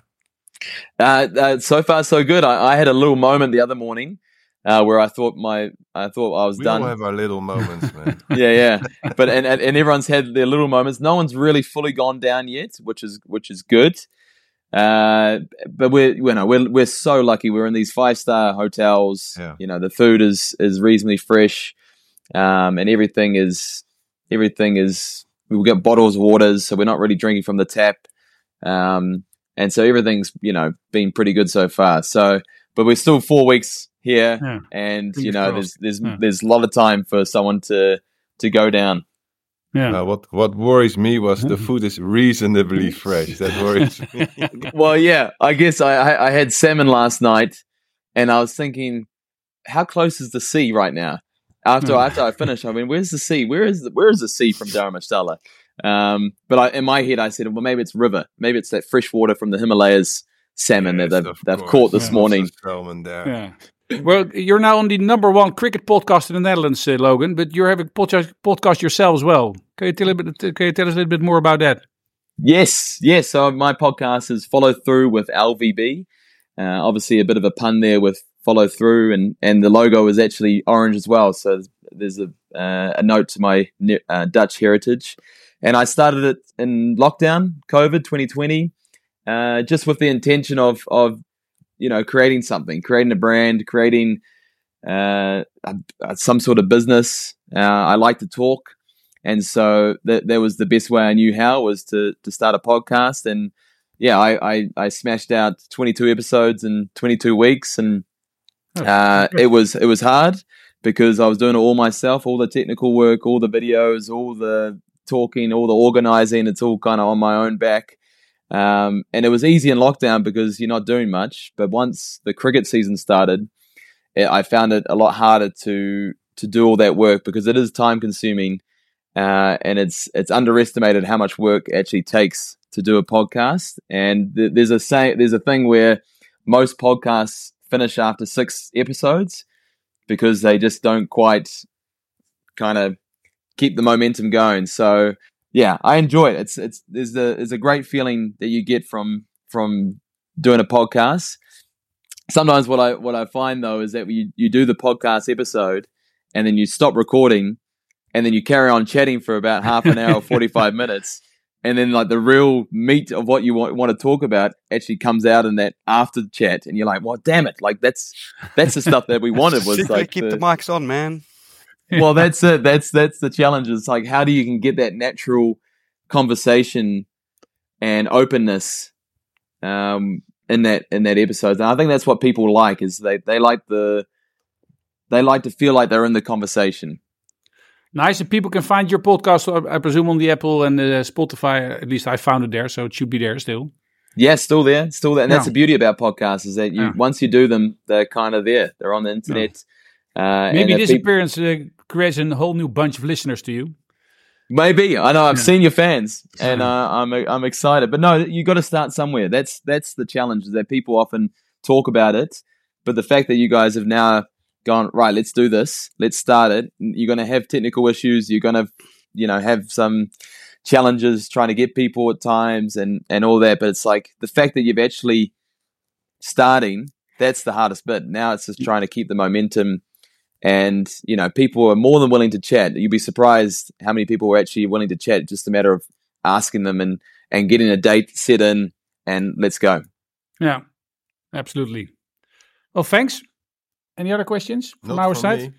Uh, uh, so far, so good. I, I had a little moment the other morning uh, where I thought my I thought I was we done. We all have our little moments, man. yeah, yeah. But and and everyone's had their little moments. No one's really fully gone down yet, which is which is good. Uh, but we're you know we're we're so lucky. We're in these five star hotels. Yeah. You know the food is is reasonably fresh, um, and everything is everything is. We've got bottles of waters, so we're not really drinking from the tap. Um, And so everything's, you know, been pretty good so far. So, but we're still four weeks here, yeah. and you know, there's there's yeah. there's a lot of time for someone to to go down. Yeah. Now, what what worries me was the food is reasonably fresh. That worries me. Well, yeah, I guess I, I I had salmon last night, and I was thinking, how close is the sea right now? After after I finished, I mean, where's the sea? Where is the, where is the sea from Dharamshala? Um, but I, in my head, I said, well, maybe it's river. Maybe it's that fresh water from the Himalayas salmon yes, that they've, they've caught this yeah, morning. Yeah. Well, you're now on the number one cricket podcast in the Netherlands, uh, Logan, but you're having a podcast, podcast yourself as well. Can you, tell a bit, can you tell us a little bit more about that? Yes, yes. So my podcast is Follow Through with L V B. Uh, obviously a bit of a pun there with follow through, and, and the logo is actually orange as well. So there's a, uh, a note to my uh, Dutch heritage. And I started it in lockdown, COVID twenty twenty, uh, just with the intention of, of, you know, creating something, creating a brand, creating uh, a, a, some sort of business. Uh, I like to talk. And so that, that was the best way I knew how, was to to start a podcast. And yeah, I, I, I smashed out twenty-two episodes in twenty-two weeks, and uh, it was it was hard because I was doing it all myself, all the technical work, all the videos, all the talking, all the organizing. It's all kind of on my own back. Um, and it was easy in lockdown because you're not doing much. But once the cricket season started, it, I found it a lot harder to to do all that work because it is time consuming, uh, and it's it's underestimated how much work it actually takes to do a podcast. And th- there's a say, there's a thing where most podcasts finish after six episodes because they just don't quite kind of keep the momentum going. So yeah, I enjoy it. It's it's there's a there's a great feeling that you get from from doing a podcast. Sometimes what I what I find though is that you you do the podcast episode and then you stop recording and then you carry on chatting for about half an hour, forty-five minutes, and then like the real meat of what you want, want to talk about actually comes out in that after chat, and you're like, well, damn it, like that's that's the stuff that we wanted. Was like keep the, the mics on, man. Well, that's it. That's that's the challenge. It's like, how do you can get that natural conversation and openness um, in that in that episode? And I think that's what people like is they, they like the they like to feel like they're in the conversation. Nice, and people can find your podcast, I presume, on the Apple and the Spotify. At least I found it there, so it should be there still. Yeah, still there, still there. And yeah. That's the beauty about podcasts is that you yeah. once you do them, they're kind of there. They're on the internet. Yeah. Uh, Maybe this pe- appearance uh, creates a whole new bunch of listeners to you. Maybe I know I've yeah. seen your fans, and uh, I'm I'm excited. But no, you got to start somewhere. That's that's the challenge is that people often talk about it, but the fact that you guys have now gone right, let's do this, let's start it. You're going to have technical issues. You're going to you know have some challenges trying to get people at times, and and all that. But it's like the fact that you've actually starting. That's the hardest bit. Now it's just trying to keep the momentum. And, you know, people are more than willing to chat. You'd be surprised how many people are actually willing to chat. Just a matter of asking them and, and getting a date set in and let's go. Yeah, absolutely. Well, thanks. Any other questions from Not our from side? Me.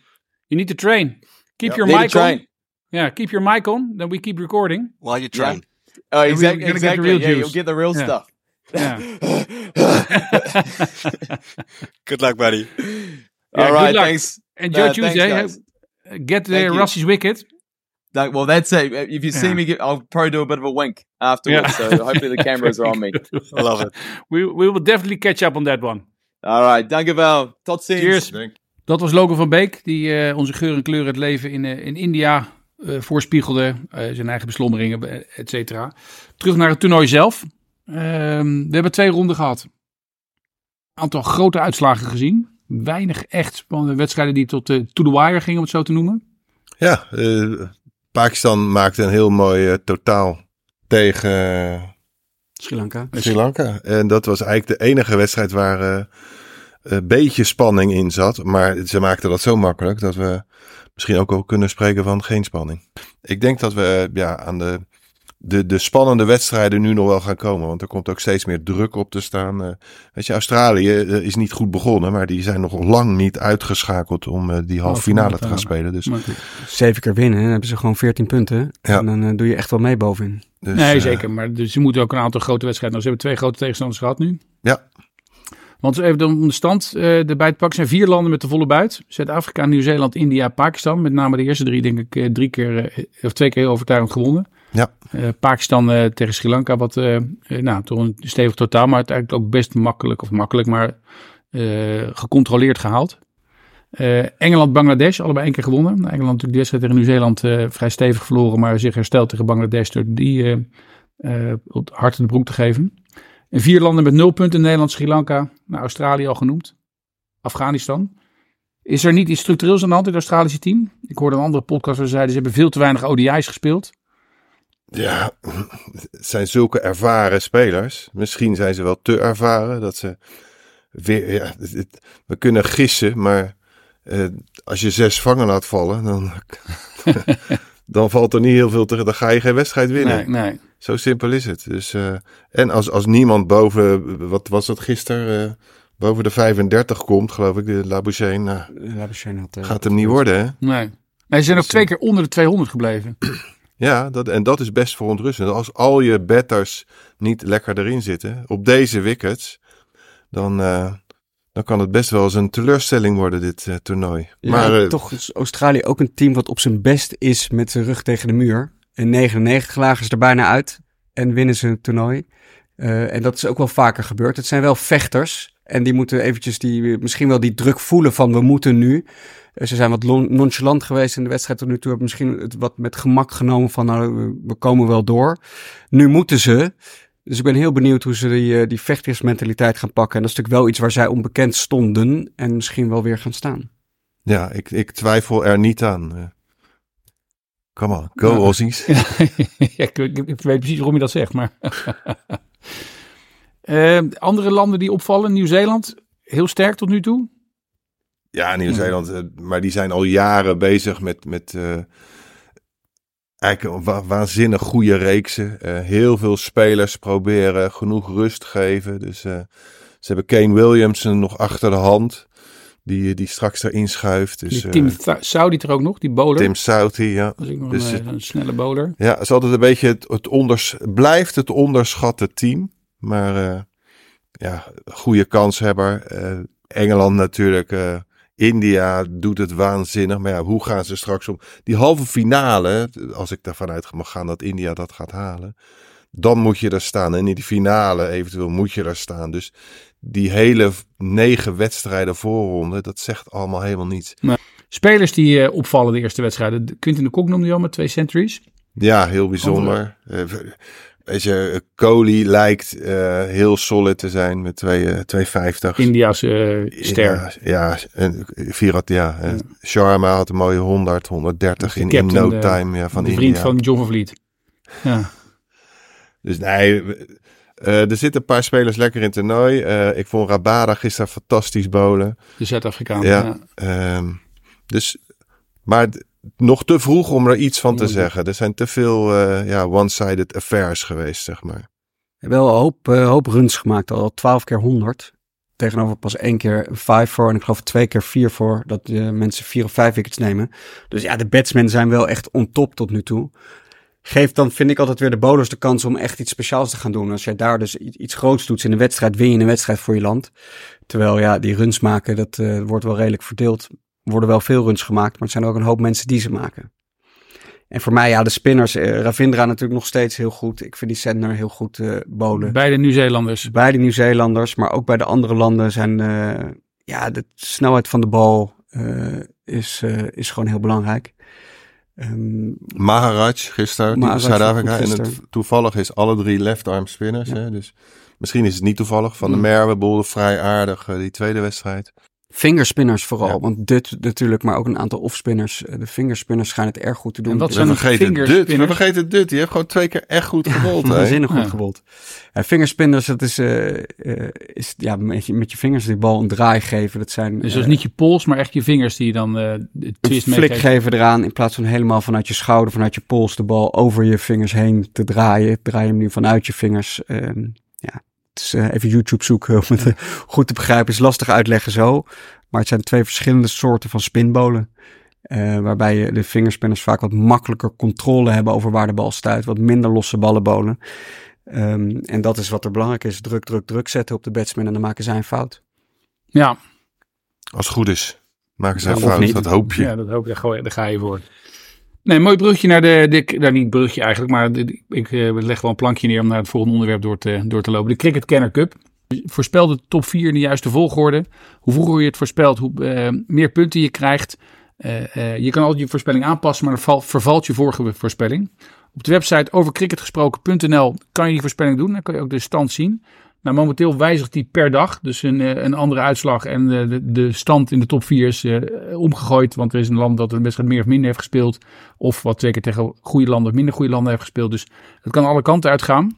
You need to train. Keep yep. your need mic train. on. Yeah, keep your mic on. Then we keep recording. While you train. Yeah. Oh, exactly. exactly. Get yeah, you'll get the real yeah. stuff. Yeah. Good luck, buddy. Yeah, all right, thanks. Enjoy no, Tuesday. Thanks, get the Rassie's wicket. That, well, that's it. If you see yeah. me, get, I'll probably do a bit of a wink afterwards. Yeah. So hopefully the cameras are on me. I love it. We, we will definitely catch up on that one. All right, dankjewel. Tot ziens. Cheers. Dank. Dat was Logan van Beek, die uh, onze geur en kleur het leven in, uh, in India uh, voorspiegelde. Uh, zijn eigen beslommeringen, et cetera. Terug naar het toernooi zelf. Uh, we hebben twee ronden gehad. Een aantal grote uitslagen gezien. Weinig echt spannende wedstrijden die tot de uh, to the wire gingen, om het zo te noemen. Ja, uh, Pakistan maakte een heel mooi uh, totaal tegen uh, Sri Lanka. Sri Lanka. En dat was eigenlijk de enige wedstrijd waar uh, een beetje spanning in zat. Maar ze maakten dat zo makkelijk dat we misschien ook al kunnen spreken van geen spanning. Ik denk dat we uh, ja, aan de... De, de spannende wedstrijden nu nog wel gaan komen. Want er komt ook steeds meer druk op te staan. Uh, weet je, Australië uh, is niet goed begonnen. Maar die zijn nog lang niet uitgeschakeld om uh, die halve finale te gaan spelen. Dus. Zeven keer winnen. Dan hebben ze gewoon veertien punten. Ja. En dan uh, doe je echt wel mee bovenin. Dus, nee, zeker. Maar dus ze moeten ook een aantal grote wedstrijden. Nou, ze hebben twee grote tegenstanders gehad nu. Ja. Want even de stand uh, erbij te pakken. Er zijn vier landen met de volle buit. Zuid-Afrika, Nieuw-Zeeland, India, Pakistan. Met name de eerste drie denk ik drie keer uh, of twee keer overtuigend gewonnen. Ja. Uh, Pakistan uh, tegen Sri Lanka, wat uh, uh, nou, toch een stevig totaal, maar uiteindelijk ook best makkelijk, of makkelijk, maar uh, gecontroleerd gehaald. Uh, Engeland, Bangladesh, allebei één keer gewonnen. Engeland natuurlijk de wedstrijd tegen Nieuw-Zeeland uh, vrij stevig verloren, maar zich hersteld tegen Bangladesh door die uh, uh, hard in de broek te geven. En vier landen met nul punten, Nederland, Sri Lanka, nou, Australië al genoemd, Afghanistan. Is er niet iets structureels aan de hand in het Australische team? Ik hoorde een andere podcast waar ze zeiden, ze hebben veel te weinig O D I's gespeeld. Ja, het zijn zulke ervaren spelers. Misschien zijn ze wel te ervaren. Dat ze weer, ja, het, het, we kunnen gissen, maar eh, als je zes vangen laat vallen, dan, dan valt er niet heel veel tegen. Dan ga je geen wedstrijd winnen. Nee, nee. Zo simpel is het. Dus, uh, en als, als niemand boven, wat was dat gisteren, uh, boven de vijfendertig komt, geloof ik, de Labuschagne, nou, La Labuschagne had, uh, gaat hem niet worden, hè? Nee. Nee, ze zijn ook twee keer onder de tweehonderd gebleven. Ja, dat, en dat is best verontrustend. Als al je batters niet lekker erin zitten op deze wickets, dan, uh, dan kan het best wel eens een teleurstelling worden, dit uh, toernooi. Ja, maar uh, toch is Australië ook een team wat op zijn best is met zijn rug tegen de muur. En negenennegentig lagen ze er bijna uit en winnen ze het toernooi. Uh, en dat is ook wel vaker gebeurd. Het zijn wel vechters. En die moeten eventjes die, misschien wel die druk voelen van we moeten nu. Ze zijn wat nonchalant geweest in de wedstrijd tot nu toe. Hebben misschien het wat met gemak genomen van nou, we komen wel door. Nu moeten ze. Dus ik ben heel benieuwd hoe ze die, die vechtersmentaliteit gaan pakken. En dat is natuurlijk wel iets waar zij onbekend stonden en misschien wel weer gaan staan. Ja, ik, ik twijfel er niet aan. Come on, go Aussies. Ja, ik, ik, ik weet precies waarom je dat zegt, maar... Uh, andere landen die opvallen, Nieuw-Zeeland, heel sterk tot nu toe? Ja, Nieuw-Zeeland, ja. Maar die zijn al jaren bezig met, met uh, eigenlijk een wa- waanzinnig goede reeksen. Uh, heel veel spelers proberen, genoeg rust geven. Dus uh, ze hebben Kane Williamson nog achter de hand, die, die straks erin schuift. Dus, uh, Tim Southee er ook nog, die bowler. Tim Southee, ja. Dat is ook nog dus, een, een snelle bowler. Ja, het is altijd een beetje het, het onders- blijft het onderschatte team. Maar uh, ja, goede kanshebber. Uh, Engeland natuurlijk. Uh, India doet het waanzinnig. Maar ja, hoe gaan ze straks om? Die halve finale, als ik daarvan uit mag gaan dat India dat gaat halen. Dan moet je daar staan. En in die finale eventueel moet je daar staan. Dus die hele negen wedstrijden voorronde, dat zegt allemaal helemaal niets. Maar spelers die uh, opvallen de eerste wedstrijden. Quinton de Kock noemde je al met twee centuries. Ja, heel bijzonder. Weet je, Kohli lijkt uh, heel solid te zijn met twee vijftig. Uh, India's uh, ster. Ja, ja, en Virat, ja. En ja. Sharma had een mooie honderd, honderddertig in, in no de, time ja, van de India. Vriend van John van Vliet. Ja. Dus nee, uh, er zitten een paar spelers lekker in het toernooi. Uh, ik vond Rabada gisteren fantastisch bowlen. De Zuid-Afrikaan. Ja, ja. Um, dus, maar... Nog te vroeg om er iets van te zeggen. Er zijn te veel uh, ja, one-sided affairs geweest, zeg maar. Wel een hoop, uh, hoop runs gemaakt. Al twaalf keer honderd. Tegenover pas één keer vijf voor. En ik geloof twee keer vier voor. Dat uh, mensen vier of vijf wickets nemen. Dus ja, de batsmen zijn wel echt on top tot nu toe. Geeft dan, vind ik altijd weer de bowlers de kans om echt iets speciaals te gaan doen. Als jij daar dus iets groots doet in de wedstrijd, win je een wedstrijd voor je land. Terwijl ja, die runs maken, dat uh, wordt wel redelijk verdeeld. Er worden wel veel runs gemaakt, maar het zijn ook een hoop mensen die ze maken. En voor mij, ja, de spinners. Eh, Ravindra natuurlijk nog steeds heel goed. Ik vind die Sendner heel goed eh, bowlen. Bij de Nieuw-Zeelanders. Bij de Nieuw-Zeelanders, maar ook bij de andere landen zijn... Uh, ja, de snelheid van de bal uh, is, uh, is gewoon heel belangrijk. Um, Maharaj gisteren, Maharaj, die Zuid-Afrika. En het, toevallig is alle drie left-arm spinners. Ja. Hè, dus misschien is het niet toevallig. Van mm. de Merwe bolde vrij aardig uh, die tweede wedstrijd. Fingerspinners vooral, ja. Want dit natuurlijk, maar ook een aantal offspinners. De fingerspinners schijnen het erg goed te doen. En wat zijn we vergeten Dut. We vergeten Dut. Die heeft gewoon twee keer echt goed gebold. Ja, waanzinnig goed ja. gebold. Ja, fingerspinners, dat is, uh, uh, is ja, met je, met je vingers die bal een draai geven. Dat zijn, dus dat is uh, niet je pols, maar echt je vingers die dan uh, de twist mee flik geven eraan. In plaats van helemaal vanuit je schouder, vanuit je pols de bal over je vingers heen te draaien. Draai hem nu vanuit je vingers. Uh, ja. Dus even YouTube zoeken om het goed te begrijpen. Is lastig uitleggen zo. Maar het zijn twee verschillende soorten van spinbolen. Uh, waarbij de vingerspinners vaak wat makkelijker controle hebben over waar de bal stuit. Wat minder losse ballen bolen. Um, en dat is wat er belangrijk is. Druk, druk, druk zetten op de batsman en dan maken zij een fout. Ja. Als het goed is, maken zij een ja, fout. Dat hoop je. Ja, dat hoop je. Daar, daar ga je voor. Nee, mooi brugje naar de, de nou, niet brugje eigenlijk, maar de, ik uh, leg wel een plankje neer om naar het volgende onderwerp door te, door te lopen. De Cricketcanner Cup. Voorspel de top vier in de juiste volgorde. Hoe vroeger je het voorspelt, hoe uh, meer punten je krijgt. Uh, uh, je kan altijd je voorspelling aanpassen, maar dan val, vervalt je vorige voorspelling. Op de website over cricket gesproken punt n l kan je die voorspelling doen. Dan kan je ook de stand zien. Nou, momenteel wijzigt die per dag. Dus een, een andere uitslag en de, de stand in de top vier is uh, omgegooid. Want er is een land dat een wedstrijd meer of minder heeft gespeeld. Of wat zeker tegen goede landen of minder goede landen heeft gespeeld. Dus het kan alle kanten uitgaan.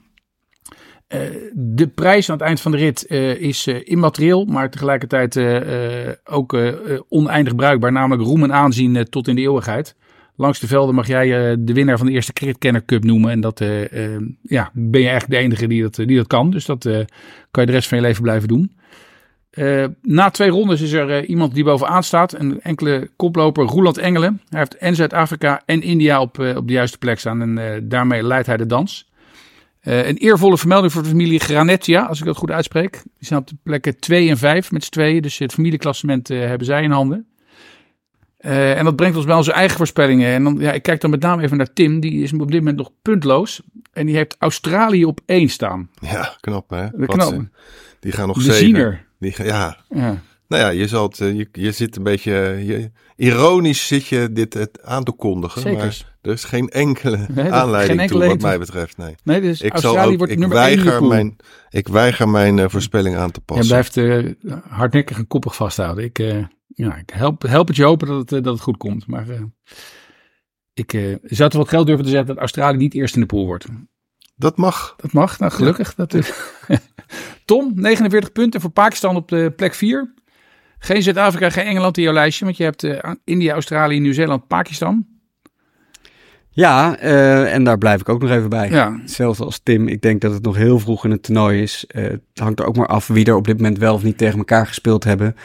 Uh, de prijs aan het eind van de rit uh, is uh, immaterieel. Maar tegelijkertijd uh, uh, ook uh, oneindig bruikbaar. Namelijk roem en aanzien uh, tot in de eeuwigheid. Langs de velden mag jij uh, de winnaar van de eerste Cricketcanner Cup noemen. En dat uh, uh, ja, ben je eigenlijk de enige die dat, uh, die dat kan. Dus dat uh, kan je de rest van je leven blijven doen. Uh, na twee rondes is er uh, iemand die bovenaan staat. Een enkele koploper, Roeland Engelen. Hij heeft en Zuid-Afrika en India op, uh, op de juiste plek staan. En uh, daarmee leidt hij de dans. Uh, een eervolle vermelding voor de familie Granetia, als ik dat goed uitspreek. Die staan op de plekken twee en vijf met z'n tweeën. Dus het familieklassement uh, hebben zij in handen. Uh, en dat brengt ons bij onze eigen voorspellingen. En dan, ja, ik kijk dan met name even naar Tim. Die is op dit moment nog puntloos. En die heeft Australië op één staan. Ja, knap hè. De knap. Wat, die gaan nog zeker. Die, ja. ja, nou ja, je, zal het, je, je zit een beetje, je, ironisch zit je dit het aan te kondigen, Zeker. maar er is geen enkele nee, aanleiding geen toe wat mij betreft. Nee, nee dus ik, zal ook, wordt ik, weiger mijn, ik weiger mijn uh, voorspelling aan te passen. Je blijft uh, hardnekkig en koppig vasthouden. Ik, uh, ja, ik help, help het je hopen dat het, uh, dat het goed komt, maar uh, ik uh, zou er wat geld durven te zetten dat Australië niet eerst in de pool wordt. Dat mag. Dat mag, nou gelukkig. Ja. Dat is... Tom, negenenveertig punten voor Pakistan op de plek vier. Geen Zuid-Afrika, geen Engeland in jouw lijstje, want je hebt uh, India, Australië, Nieuw-Zeeland, Pakistan. Ja, uh, en daar blijf ik ook nog even bij. Ja. Hetzelfde als Tim, ik denk dat het nog heel vroeg in het toernooi is. Uh, het hangt er ook maar af wie er op dit moment wel of niet tegen elkaar gespeeld hebben.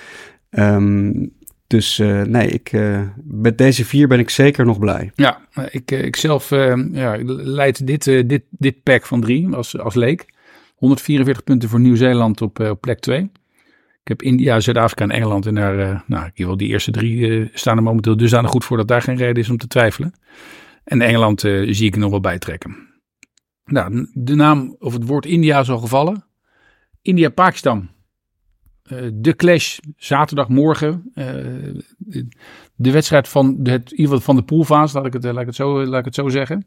Um, Dus uh, nee, ik, uh, met deze vier ben ik zeker nog blij. Ja, ik, ik zelf uh, ja, leid dit, uh, dit, dit pack van drie als, als leek. honderdvierenveertig punten voor Nieuw-Zeeland op uh, plek twee. Ik heb India, Zuid-Afrika en Engeland. En daar, uh, nou, ik wil die eerste drie uh, staan er momenteel dusdanig goed voor dat daar geen reden is om te twijfelen. En Engeland uh, zie ik er nog wel bij trekken. Nou, de naam of het woord India is al gevallen. India-Pakistan. Uh, de clash zaterdagmorgen, uh, de wedstrijd van de, het, in ieder geval van de poolfase, laat ik het, laat ik het, zo, laat ik het zo zeggen.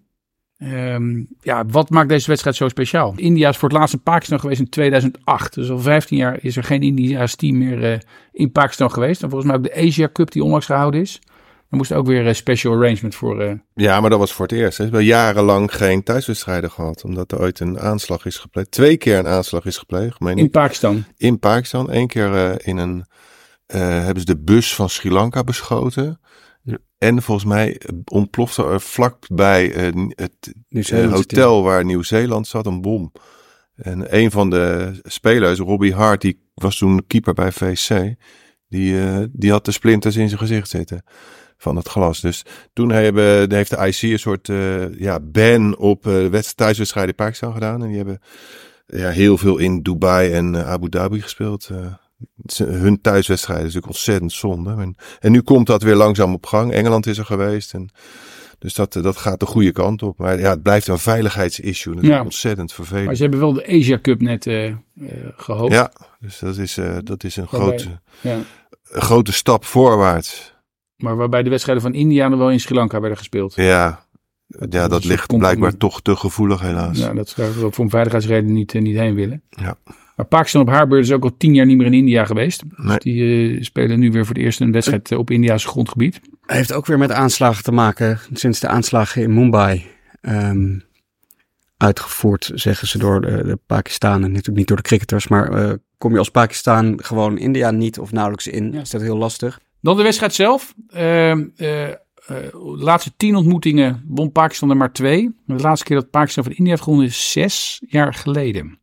Um, ja, wat maakt deze wedstrijd zo speciaal? India is voor het laatst in Pakistan geweest in tweeduizend acht. Dus al vijftien jaar is er geen India's team meer uh, in Pakistan geweest. En volgens mij ook de Asia Cup die onlangs gehouden is. Daar moest ook weer een special arrangement voor. Uh... Ja, maar dat was voor het eerst. Ze hebben jarenlang geen thuiswedstrijden gehad. Omdat er ooit een aanslag is gepleegd. Twee keer een aanslag is gepleegd. Meen in ik. Pakistan? In Pakistan. Eén keer uh, in een, uh, hebben ze de bus van Sri Lanka beschoten. Ja. En volgens mij ontplofte er vlak bij uh, het uh, hotel waar Nieuw-Zeeland zat een bom. En een van de spelers, Robbie Hart, die was toen keeper bij V C. Die, uh, die had de splinters in zijn gezicht zitten. Van het glas. Dus toen hebben, heeft de I C een soort uh, ja, ban op uh, wedst- thuiswedstrijden in Pakistan gedaan. En die hebben ja, heel veel in Dubai en uh, Abu Dhabi gespeeld. Uh, hun thuiswedstrijden is natuurlijk ontzettend zonde. En, en nu komt dat weer langzaam op gang. Engeland is er geweest. En, dus dat, uh, dat gaat de goede kant op. Maar ja, het blijft een veiligheidsissue. Dat is ja. ontzettend vervelend. Maar ze hebben wel de Asia Cup net uh, uh, gehoopt. Ja, dus dat is, uh, dat is een, Waarbij, grote, ja. een grote stap voorwaarts. Maar waarbij de wedstrijden van India nog wel in Sri Lanka werden gespeeld. Ja, dat, ja, dat ligt komt... blijkbaar toch te gevoelig helaas. Ja, dat zou we ook voor een veiligheidsreden niet, niet heen willen. Ja. Maar Pakistan op haar beurt is ook al tien jaar niet meer in India geweest. Nee. Dus die uh, spelen nu weer voor het eerst een wedstrijd op India's grondgebied. Hij heeft ook weer met aanslagen te maken sinds de aanslagen in Mumbai. Um, uitgevoerd, zeggen ze, door de, de Pakistanen. Natuurlijk niet door de cricketers, maar uh, kom je als Pakistan gewoon India niet of nauwelijks in. Ja. Is dat heel lastig. Dan de wedstrijd zelf. Uh, uh, uh, de laatste tien ontmoetingen won Pakistan er maar twee. De laatste keer dat Pakistan van India heeft gewonnen is zes jaar geleden.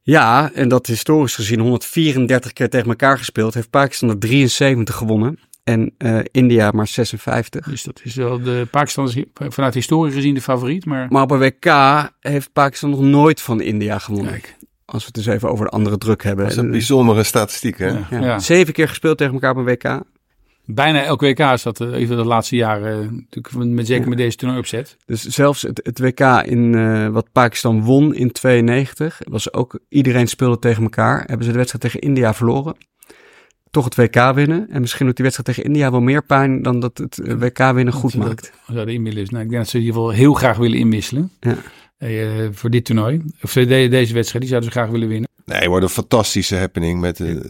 Ja, en dat historisch gezien honderdvierendertig keer tegen elkaar gespeeld. Heeft Pakistan er drieënzeventig gewonnen en uh, India maar zesenvijftig. Dus dat is wel de Pakistan is vanuit historie gezien de favoriet. Maar, maar op een W K heeft Pakistan nog nooit van India gewonnen. Kijk. Als we het dus even over de andere druk hebben. Dat is een bijzondere statistiek, hè? Ja, ja. Ja. Zeven keer gespeeld tegen elkaar op een W K. Bijna elk W K is dat even de laatste jaren. Met, zeker ja. met deze toernooi opzet. Dus zelfs het, het W K in uh, wat Pakistan won in tweeënnegentig. Was ook, iedereen speelde tegen elkaar. Hebben ze de wedstrijd tegen India verloren. Toch het W K winnen. En misschien doet die wedstrijd tegen India wel meer pijn dan dat het W K winnen dat goed maakt. Dat, dat inmiddels. Nou, ik denk dat ze in ieder geval heel graag willen inwisselen. Ja. Uh, voor dit toernooi. Of de, deze wedstrijd, die zouden ze graag willen winnen. Nee, het wordt een fantastische happening met uh,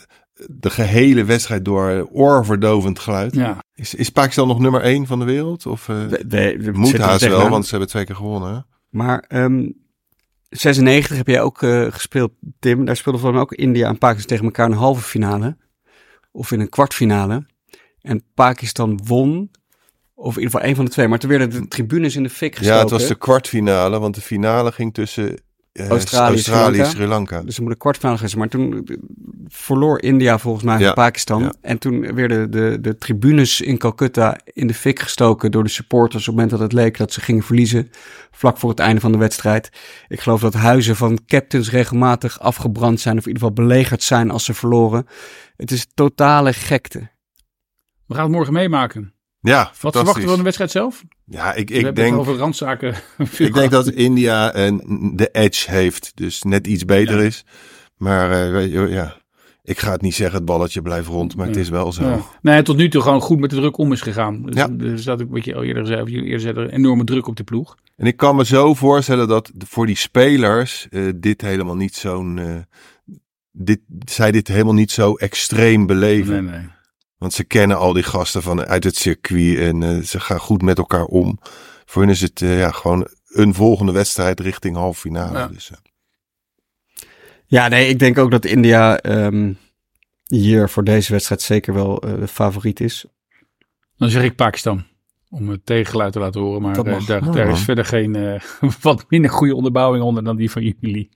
de gehele wedstrijd door oorverdovend geluid. Ja. Is, is Pakistan nog nummer één van de wereld? Of uh, we, we, we moet haast wel, want ze hebben twee keer gewonnen. Hè? Maar um, zesennegentig heb jij ook uh, gespeeld, Tim. Daar speelden we dan ook India en Pakistan tegen elkaar in een halve finale. Of in een kwartfinale. En Pakistan won... Of in ieder geval één van de twee. Maar toen werden de tribunes in de fik gestoken. Ja, het was de kwartfinale. Want de finale ging tussen Uh, Australië, Australië Sri, Lanka. Sri Lanka. Dus ze moeten kwartfinale gaan. Maar toen verloor India volgens mij ja, van Pakistan. Ja. En toen werden de, de tribunes in Kolkata in de fik gestoken door de supporters. Op het moment dat het leek dat ze gingen verliezen. Vlak voor het einde van de wedstrijd. Ik geloof dat huizen van captains regelmatig afgebrand zijn. Of in ieder geval belegerd zijn als ze verloren. Het is totale gekte. We gaan het morgen meemaken. Ja, wat verwachten we van de wedstrijd zelf? Ja, ik, ik we denk over randzaken. Ik denk dat India uh, de edge heeft, dus net iets beter ja. is. Maar uh, ja, ik ga het niet zeggen, het balletje blijft rond, maar ja. het is wel zo. Ja. Nee, tot nu toe gewoon goed met de druk om is gegaan. Dus, ja. dus dat ik wat je al eerder zei, of jullie eerder zeiden, enorme druk op de ploeg. En ik kan me zo voorstellen dat voor die spelers uh, dit helemaal niet zo'n, uh, dit, zij dit helemaal niet zo extreem beleven. Nee, nee. Want ze kennen al die gasten van uit het circuit en uh, ze gaan goed met elkaar om. Voor hen is het uh, ja, gewoon een volgende wedstrijd richting halve finale. Ja, dus, uh. ja nee, ik denk ook dat India um, hier voor deze wedstrijd zeker wel uh, de favoriet is. Dan zeg ik Pakistan, om het tegengeluid te laten horen. Maar uh, daar, oh, daar is verder geen uh, wat minder goede onderbouwing onder dan die van jullie.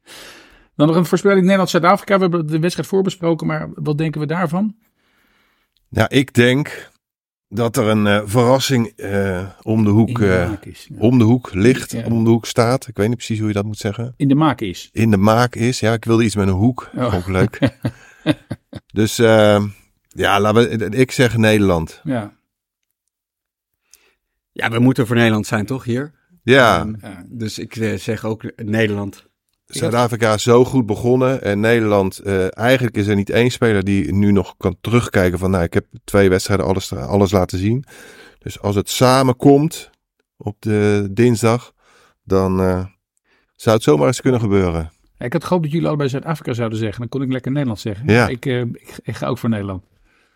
Dan nog een voorspelling Nederland-Zuid-Afrika. We hebben de wedstrijd voorbesproken, maar wat denken we daarvan? Ja, ik denk dat er een uh, verrassing uh, om, de hoek, uh, is, ja. om de hoek ligt, ja. om de hoek staat. Ik weet niet precies hoe je dat moet zeggen. In de maak is. In de maak is, ja. Ik wilde iets met een hoek. Oh. Vond ik leuk. dus uh, ja, laten we, ik zeg Nederland. Ja. ja, we moeten voor Nederland zijn toch hier? Ja. Um, ja. Dus ik uh, zeg ook Nederland. Zuid-Afrika is zo goed begonnen en Nederland, uh, eigenlijk is er niet één speler die nu nog kan terugkijken van nou, ik heb twee wedstrijden alles, alles laten zien. Dus als het samenkomt op de dinsdag, dan uh, zou het zomaar eens kunnen gebeuren. Ik had gehoopt dat jullie allebei Zuid-Afrika zouden zeggen, dan kon ik lekker Nederland zeggen. Ja. Ik, uh, ik, ik ga ook voor Nederland.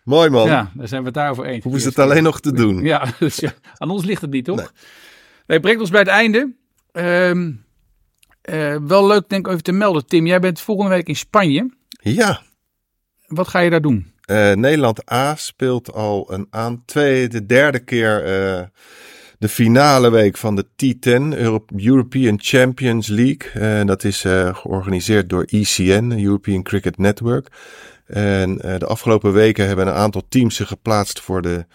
Mooi man. Ja, daar zijn we het daarover eens. Hoe is het alleen nog te doen? Ja, dus, ja, aan ons ligt het niet, toch? Nee, nee brengt ons bij het einde. Um, Uh, wel leuk denk ik even te melden, Tim. Jij bent volgende week in Spanje. Ja. Wat ga je daar doen? Uh, Nederland A speelt al een aan twee, de derde keer uh, de finale week van de T tien, Euro- European Champions League. Uh, dat is uh, georganiseerd door E C N, European Cricket Network. En uh, de afgelopen weken hebben een aantal teams zich geplaatst voor de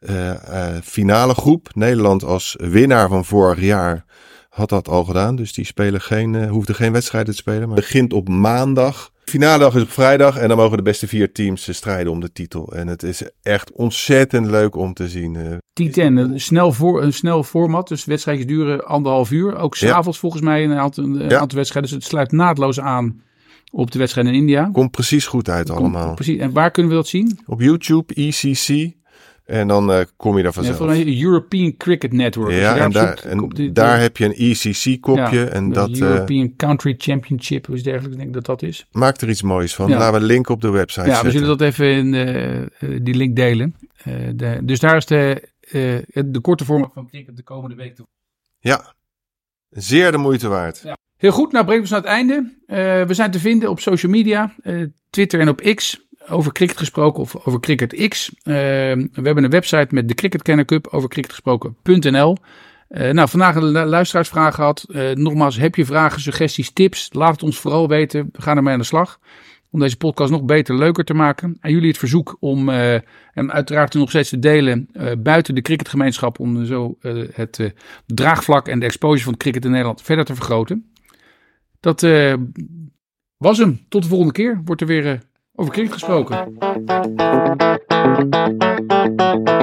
uh, uh, finale groep. Nederland als winnaar van vorig jaar had dat al gedaan, dus die spelen geen, uh, hoefden geen wedstrijden te spelen. Maar het begint op maandag. Finale dag is op vrijdag en dan mogen de beste vier teams uh, strijden om de titel. En het is echt ontzettend leuk om te zien. Uh. T tien, een snel, voor, een snel format, dus wedstrijdjes duren anderhalf uur. Ook s'avonds ja. volgens mij een aantal, een ja. aantal wedstrijden, dus het sluit naadloos aan op de wedstrijd in India. Komt precies goed uit allemaal. Komt precies. En waar kunnen we dat zien? Op YouTube, E C C. En dan uh, kom je daar vanzelf. Ja, van een European Cricket Network. Ja, daar en, daar, zoekt, en die, daar die, heb je een E C C-kopje. Ja, en dat European uh, Country Championship, of dergelijks, denk ik dat dat is. Maak er iets moois van. Ja. Laten we een link op de website ja, zetten. Ja, we zullen dat even in uh, die link delen. Uh, de, dus daar is de, uh, de korte vorm van ticket de komende week toe. Ja, zeer de moeite waard. Ja. Heel goed, nou brengt ons naar het einde. Uh, we zijn te vinden op social media, uh, Twitter en op X. Over cricket gesproken of over cricket X. Uh, we hebben een website met de Cricketcanner Cup over cricketgesproken punt n l. Uh, nou, vandaag een luisteraarsvraag gehad. Uh, nogmaals, heb je vragen, suggesties, tips? Laat het ons vooral weten. We gaan ermee aan de slag om deze podcast nog beter, leuker te maken. Aan jullie het verzoek om uh, en uiteraard nog steeds te delen uh, buiten de cricketgemeenschap om zo uh, het uh, draagvlak en de exposure van cricket in Nederland verder te vergroten. Dat uh, was hem. Tot de volgende keer. Wordt er weer Uh, Over cricket gesproken.